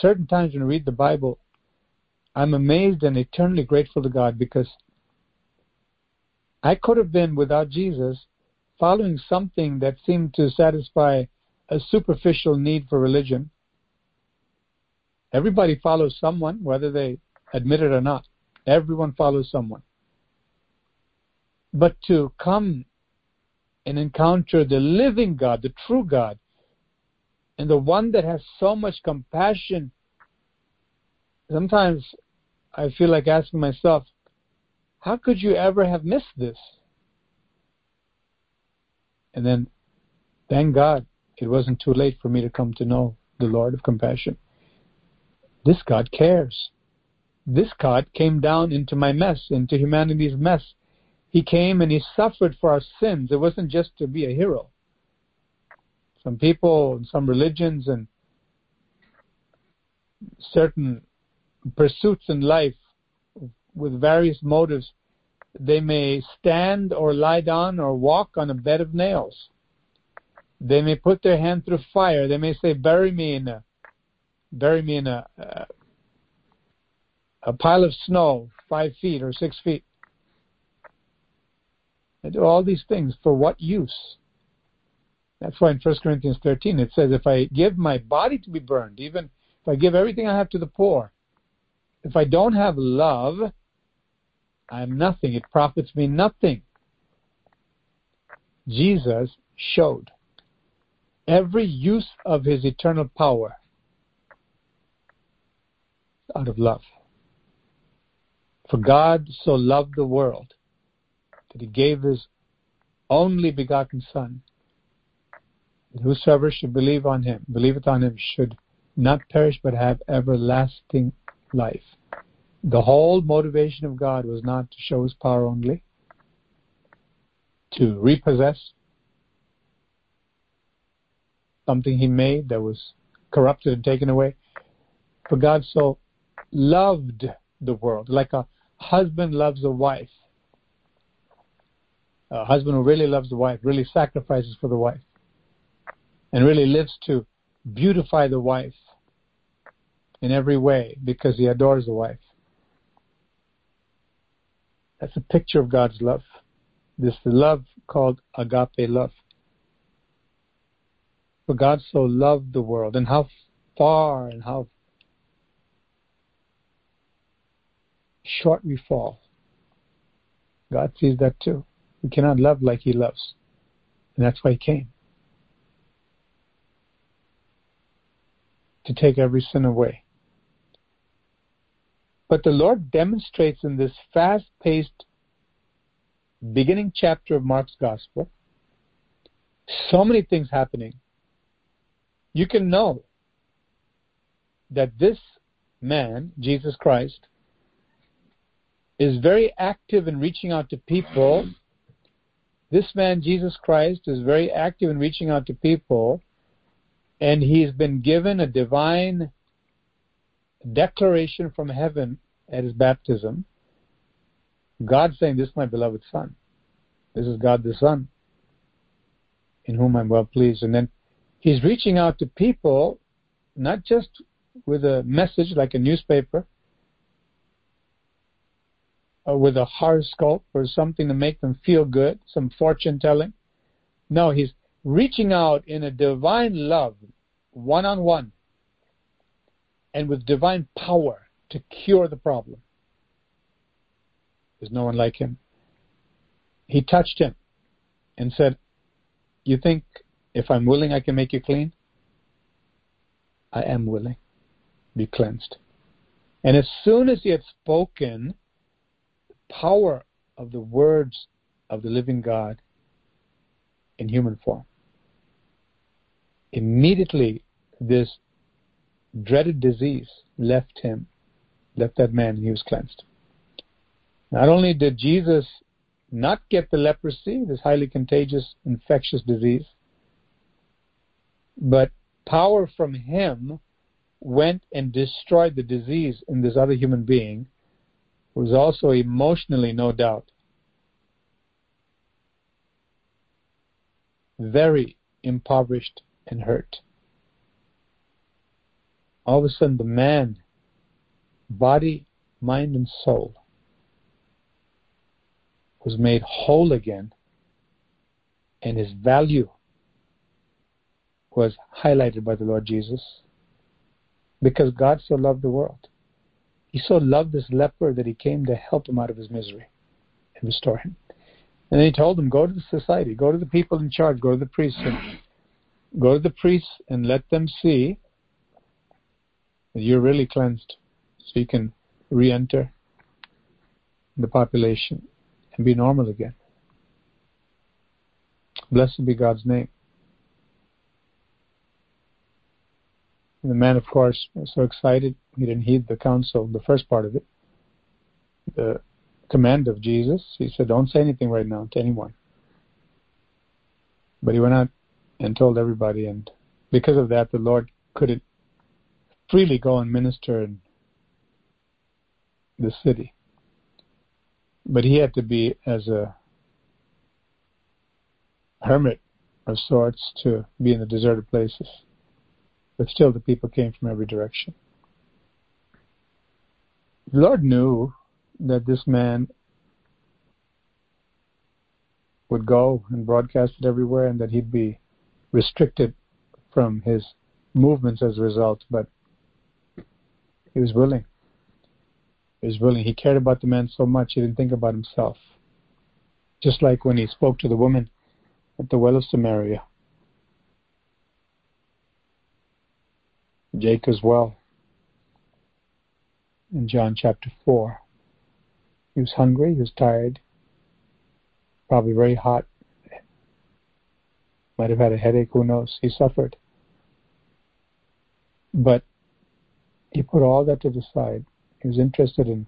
certain times when we read the Bible, I'm amazed and eternally grateful to God, because I could have been, without Jesus, following something that seemed to satisfy a superficial need for religion. Everybody follows someone, whether they admit it or not. Everyone follows someone. But to come and encounter the living God, the true God, and the one that has so much compassion, sometimes I feel like asking myself, how could you ever have missed this? And then, thank God, it wasn't too late for me to come to know the Lord of compassion. This God cares. This God came down into my mess, into humanity's mess. He came and he suffered for our sins. It wasn't just to be a hero. Some people and some religions and certain pursuits in life with various motives, they may stand or lie down or walk on a bed of nails. They may put their hand through fire. They may say, bury me in a, bury me in a, uh, a pile of snow, five feet or six feet. They do all these things. For what use? That's why in First Corinthians thirteen it says, if I give my body to be burned, even if I give everything I have to the poor, if I don't have love, I am nothing. It profits me nothing. Jesus showed every use of his eternal power out of love. For God so loved the world that he gave his only begotten Son, that whosoever should believe on him, believeth on him, should not perish but have everlasting life. The whole motivation of God was not to show his power only, to repossess something he made that was corrupted and taken away. For God so loved the world, like a husband loves a wife. A husband who really loves the wife, really sacrifices for the wife, and really lives to beautify the wife in every way because he adores the wife. That's a picture of God's love. This love called agape love. For God so loved the world, and how far and how short we fall. God sees that too. We cannot love like he loves. And that's why he came. to take every sin away. But the Lord demonstrates in this fast-paced beginning chapter of Mark's Gospel, so many things happening. You can know that this man, Jesus Christ, is very active in reaching out to people. This man, Jesus Christ, is very active in reaching out to people, and he's been given a divine declaration from heaven at his baptism. God saying, "This is my beloved Son. This is God the Son, in whom I'm well pleased." And then he's reaching out to people, not just with a message like a newspaper, or with a horoscope or something to make them feel good, some fortune telling. No, he's reaching out in a divine love, one-on-one, and with divine power to cure the problem. There's no one like him. He touched him and said, "You think if I'm willing I can make you clean? I am willing. Be cleansed." And as soon as he had spoken, the power of the words of the living God in human form, immediately this dreaded disease left him, left that man, and he was cleansed. Not only did Jesus not get the leprosy, this highly contagious, infectious disease, but power from him went and destroyed the disease in this other human being, who was also emotionally, no doubt, very impoverished and hurt. All of a sudden, the man, body, mind, and soul, was made whole again, and his value was highlighted by the Lord Jesus, because God so loved the world. He so loved this leper that he came to help him out of his misery and restore him. And then he told him, go to the society, go to the people in charge, go to the priests, and go to the priests and let them see that you're really cleansed, so you can re-enter the population and be normal again. Blessed be God's name. And the man, of course, was so excited, he didn't heed the counsel, the first part of it, the command of Jesus. He said, don't say anything right now to anyone. But he went out and told everybody, and because of that, the Lord couldn't freely go and minister in the city. But he had to be as a hermit of sorts to be in the deserted places. But still the people came from every direction. The Lord knew that this man would go and broadcast it everywhere, and that he'd be restricted from his movements as a result, but he was willing. He was willing. He cared about the man so much, he didn't think about himself. Just like when he spoke to the woman at the well of Samaria, Jacob's well, in John chapter four. He was hungry, he was tired, probably very hot, might have had a headache, who knows. He suffered. But he put all that to the side. He was interested in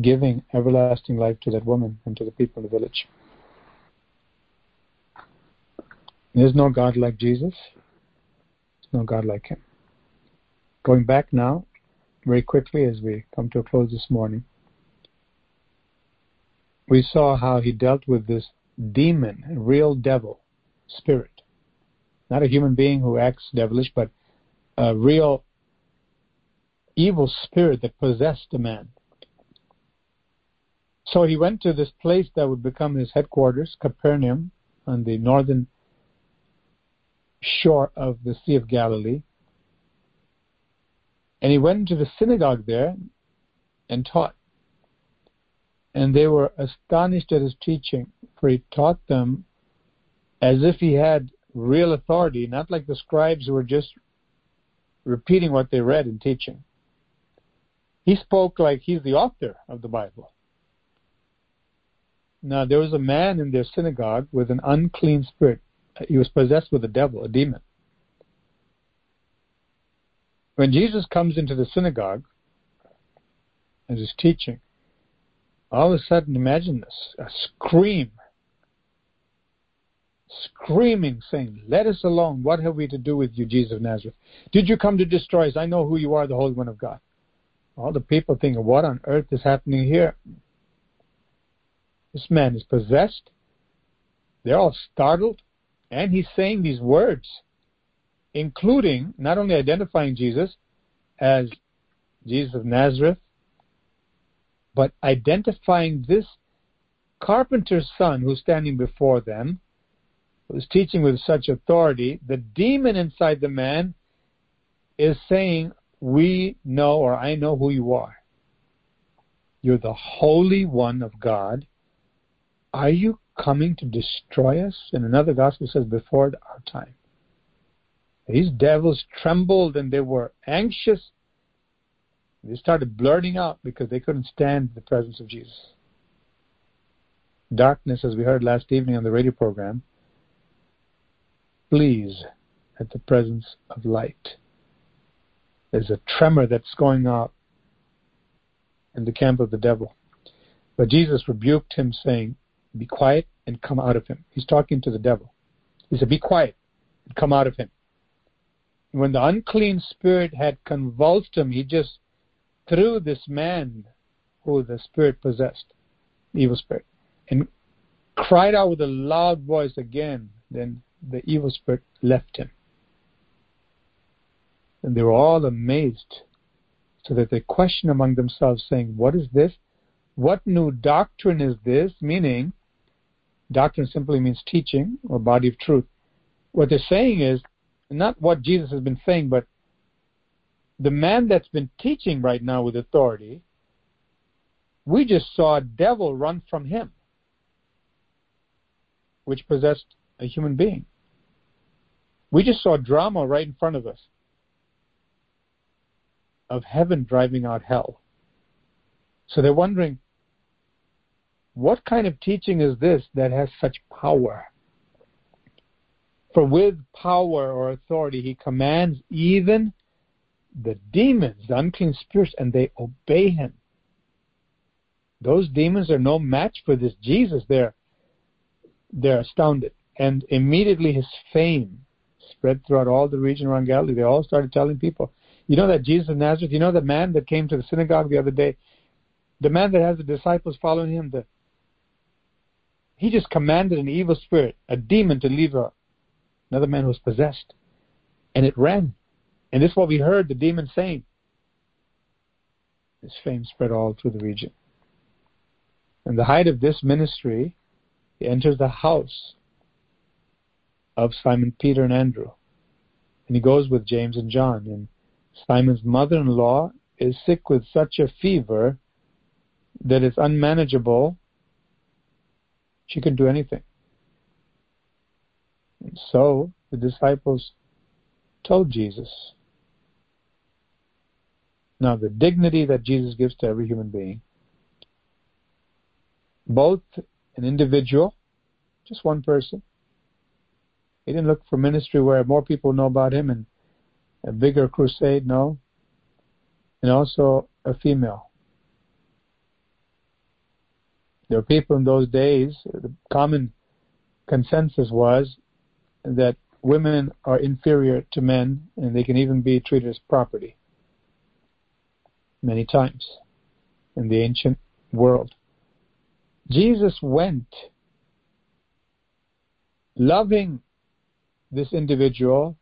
giving everlasting life to that woman and to the people of the village. There's no God like Jesus. There's no God like him. Going back now, very quickly as we come to a close this morning, we saw how he dealt with this demon, real devil spirit. Not a human being who acts devilish, but a real evil spirit that possessed the man. So he went to this place that would become his headquarters, Capernaum, on the northern shore of the Sea of Galilee. And he went into the synagogue there and taught. And they were astonished at his teaching, for he taught them as if he had real authority, not like the scribes who were just repeating what they read and teaching. He spoke like he's the author of the Bible. Now, there was a man in their synagogue with an unclean spirit. He was possessed with a devil, a demon. When Jesus comes into the synagogue and is teaching, all of a sudden, imagine this, a scream. Screaming, saying, "Let us alone. What have we to do with you, Jesus of Nazareth? Did you come to destroy us? I know who you are, the Holy One of God." All the people thinking, what on earth is happening here? This man is possessed. They're all startled. And he's saying these words, including not only identifying Jesus as Jesus of Nazareth, but identifying this carpenter's son who's standing before them, who's teaching with such authority. The demon inside the man is saying, "We know, or I know who you are. You're the Holy One of God. Are you coming to destroy us?" And another gospel says, "Before our time." These devils trembled and they were anxious. They started blurting out because they couldn't stand the presence of Jesus. Darkness, as we heard last evening on the radio program, please, at the presence of light. There's a tremor that's going out in the camp of the devil. But Jesus rebuked him, saying, "Be quiet and come out of him." He's talking to the devil. He said, "Be quiet and come out of him." And when the unclean spirit had convulsed him, he just threw this man who the spirit possessed, the evil spirit, and cried out with a loud voice again. Then the evil spirit left him. And they were all amazed, so that they questioned among themselves, saying, "What is this? What new doctrine is this?" Meaning, doctrine simply means teaching or body of truth. What they're saying is not what Jesus has been saying, but the man that's been teaching right now with authority, we just saw a devil run from him, which possessed a human being. We just saw drama right in front of us, of heaven driving out hell. So they're wondering, what kind of teaching is this that has such power? For with power or authority he commands even the demons, the unclean spirits, and they obey him. Those demons are no match for this Jesus. They're, they're astounded. And immediately his fame spread throughout all the region around Galilee. They all started telling people, "You know that Jesus of Nazareth, you know the man that came to the synagogue the other day, the man that has the disciples following him, the, he just commanded an evil spirit, a demon, to leave a, another man who was possessed. And it ran." And this is what we heard the demon saying. His fame spread all through the region. In the height of this ministry, he enters the house of Simon Peter and Andrew. And he goes with James and John. And Simon's mother-in-law is sick with such a fever that it's unmanageable. She couldn't do anything. And so the disciples told Jesus. Now, the dignity that Jesus gives to every human being, both an individual, just one person. He didn't look for ministry where more people know about him and a bigger crusade, no. And also a female. There were people in those days, the common consensus was that women are inferior to men and they can even be treated as property many times in the ancient world. Jesus went loving this individual,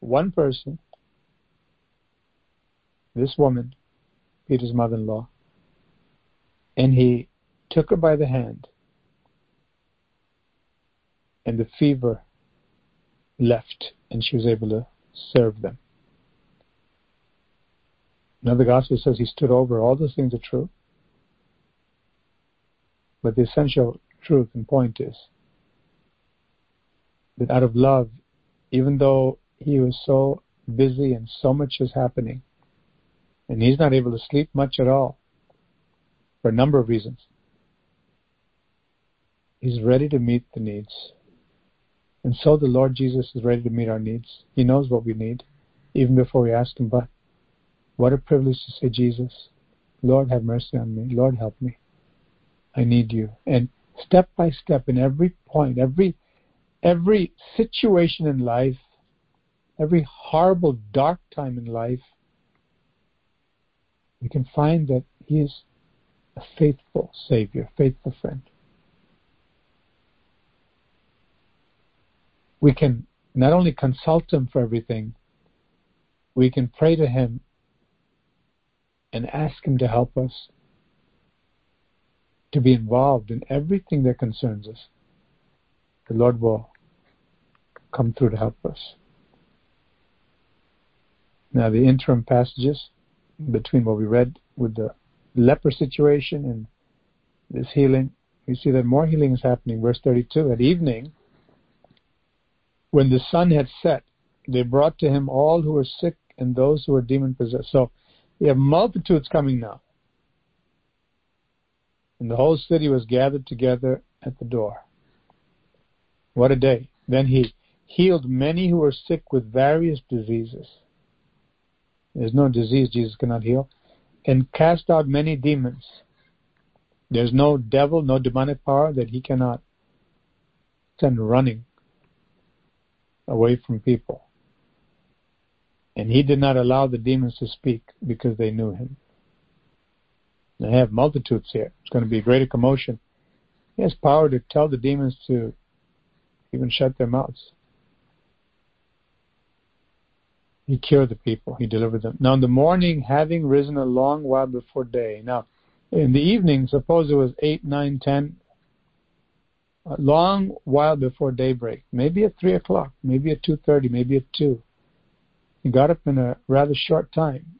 one person, this woman, Peter's mother-in-law, and he took her by the hand, and the fever left, and she was able to serve them. Another gospel says he stood over. All those things are true. But the essential truth and point is that out of love, even though he was so busy and so much is happening. And he's not able to sleep much at all for a number of reasons. He's ready to meet the needs. And so the Lord Jesus is ready to meet our needs. He knows what we need, even before we ask Him. But what a privilege to say, Jesus, Lord, have mercy on me. Lord, help me. I need you. And step by step, in every point, every every situation in life, every horrible dark time in life, we can find that He is a faithful Savior, faithful friend. We can not only consult Him for everything, we can pray to Him and ask Him to help us to be involved in everything that concerns us. The Lord will come through to help us. Now, the interim passages between what we read with the leper situation and this healing, we see that more healing is happening. Verse thirty-two, at evening, when the sun had set, they brought to Him all who were sick and those who were demon-possessed. So we have multitudes coming now. And the whole city was gathered together at the door. What a day. Then He healed many who were sick with various diseases. There's no disease Jesus cannot heal. And cast out many demons. There's no devil, no demonic power that He cannot send running away from people. And He did not allow the demons to speak because they knew Him. They have multitudes here. It's going to be a greater commotion. He has power to tell the demons to even shut their mouths. He cured the people. He delivered them. Now in the morning, having risen a long while before day. Now in the evening, suppose it was eight, nine, ten, a long while before daybreak, maybe at three o'clock, maybe at two thirty, maybe at two. He got up in a rather short time.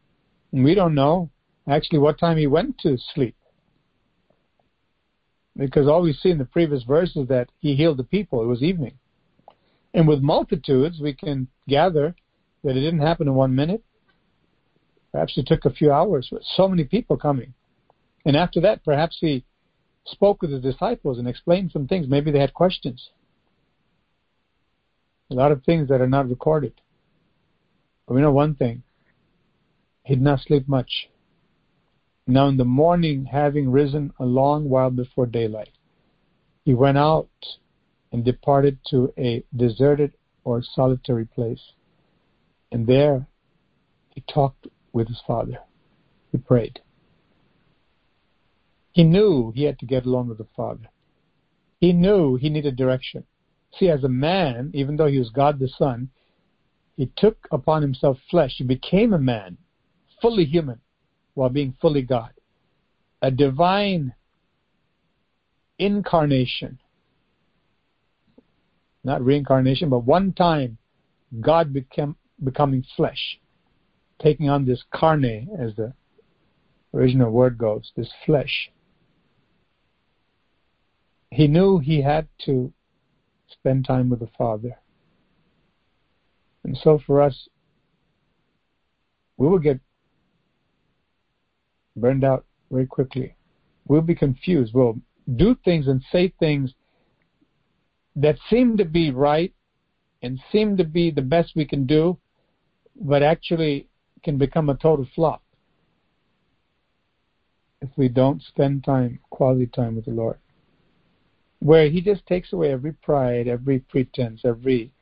And we don't know actually what time He went to sleep. Because all we see in the previous verse is that He healed the people. It was evening. And with multitudes, we can gather that it didn't happen in one minute. Perhaps it took a few hours with so many people coming. And after that, perhaps He spoke with the disciples and explained some things. Maybe they had questions. A lot of things that are not recorded. But we know one thing. He did not sleep much. Now in the morning, having risen a long while before daylight, He went out and departed to a deserted or solitary place. And there He talked with His Father. He prayed. He knew He had to get along with the Father. He knew He needed direction. See, as a man, even though He was God the Son, He took upon Himself flesh. He became a man, fully human, while being fully God. A divine incarnation. Not reincarnation, but one time God became becoming flesh, taking on this carne, as the original word goes, this flesh. He knew He had to spend time with the Father. And so for us, we will get burned out very quickly. We'll be confused. We'll do things and say things that seem to be right and seem to be the best we can do, but actually can become a total flop if we don't spend time, quality time with the Lord. Where He just takes away every pride, every pretense, every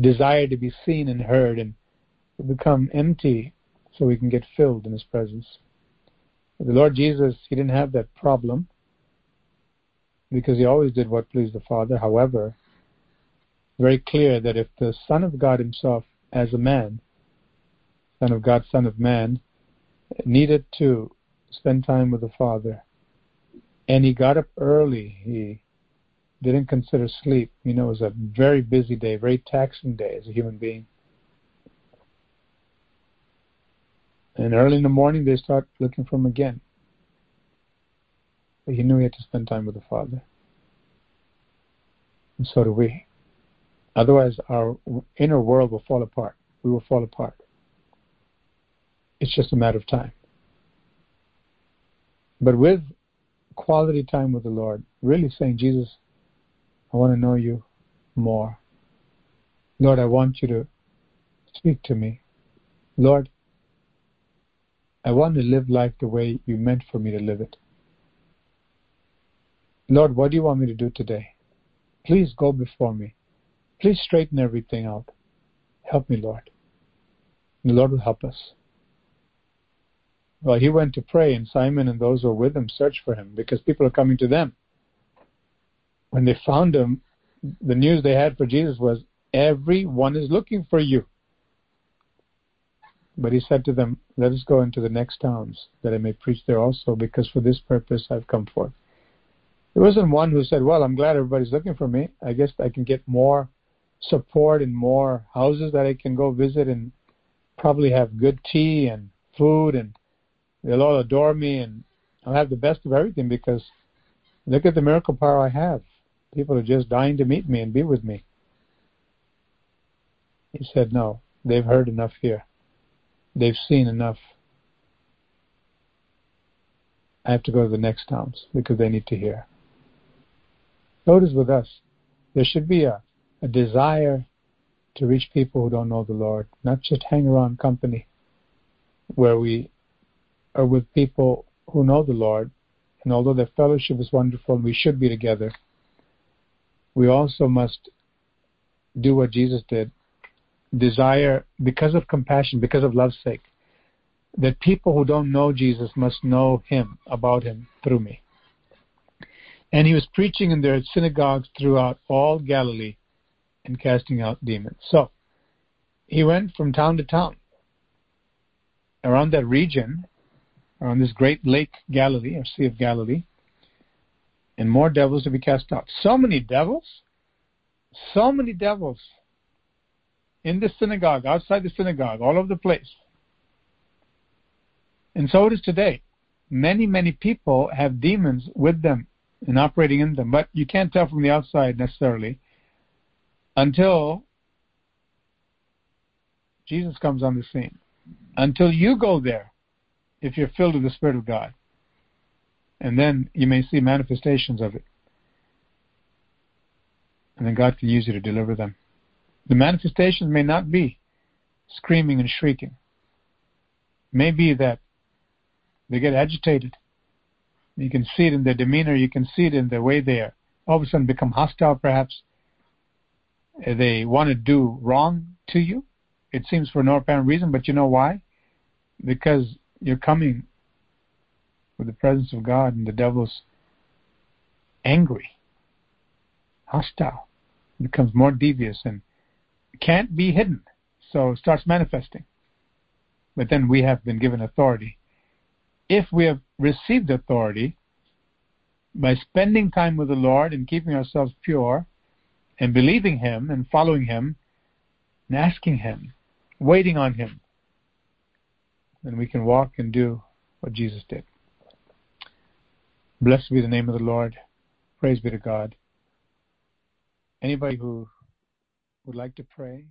desire to be seen and heard, and to become empty so we can get filled in His presence. The Lord Jesus, He didn't have that problem because He always did what pleased the Father. However, very clear that if the Son of God Himself, as a man, Son of God, Son of Man, needed to spend time with the Father, and He got up early, He didn't consider sleep. You know, it was a very busy day, very taxing day as a human being. And early in the morning, they start looking for Him again. But He knew He had to spend time with the Father. And so do we. Otherwise, our inner world will fall apart. We will fall apart. It's just a matter of time. But with quality time with the Lord, really saying, Jesus, I want to know you more. Lord, I want you to speak to me. Lord, I want to live life the way you meant for me to live it. Lord, what do you want me to do today? Please go before me. Please straighten everything out. Help me, Lord. And the Lord will help us. Well, he went to pray, and Simon and those who were with him searched for him because people are coming to them. When they found him, the news they had for Jesus was, everyone is looking for you. But he said to them, let us go into the next towns, that I may preach there also, because for this purpose I've come forth. There wasn't one who said, well, I'm glad everybody's looking for me. I guess I can get more support and more houses that I can go visit and probably have good tea and food, and they'll all adore me, and I'll have the best of everything because look at the miracle power I have. People are just dying to meet me and be with me. He said, no, they've heard enough here. They've seen enough. I have to go to the next towns because they need to hear. So it is with us. There should be a, a desire to reach people who don't know the Lord, not just hang around company where we are with people who know the Lord, and although their fellowship is wonderful and we should be together, we also must do what Jesus did. Desire, because of compassion, because of love's sake, that people who don't know Jesus must know him, about him, through me. And he was preaching in their synagogues throughout all Galilee and casting out demons. So, he went from town to town around that region, around this great lake Galilee, or Sea of Galilee, and more devils to be cast out. So many devils, so many devils, in the synagogue, outside the synagogue, all over the place. And so it is today. Many, many people have demons with them and operating in them, but you can't tell from the outside necessarily until Jesus comes on the scene. Until you go there, if you're filled with the Spirit of God. And then you may see manifestations of it. And then God can use you to deliver them. The manifestations may not be screaming and shrieking. It may be that they get agitated. You can see it in their demeanor. You can see it in the way they are. All of a sudden become hostile, perhaps. They want to do wrong to you. It seems for no apparent reason, but you know why? Because you're coming with the presence of God, and the devil's angry, hostile. It becomes more devious and can't be hidden, so it starts manifesting. But then we have been given authority. If we have received authority by spending time with the Lord and keeping ourselves pure and believing him and following him and asking him, waiting on him, then we can walk and do what Jesus did. Blessed be the name of the Lord. Praise be to God. Anybody who would like to pray?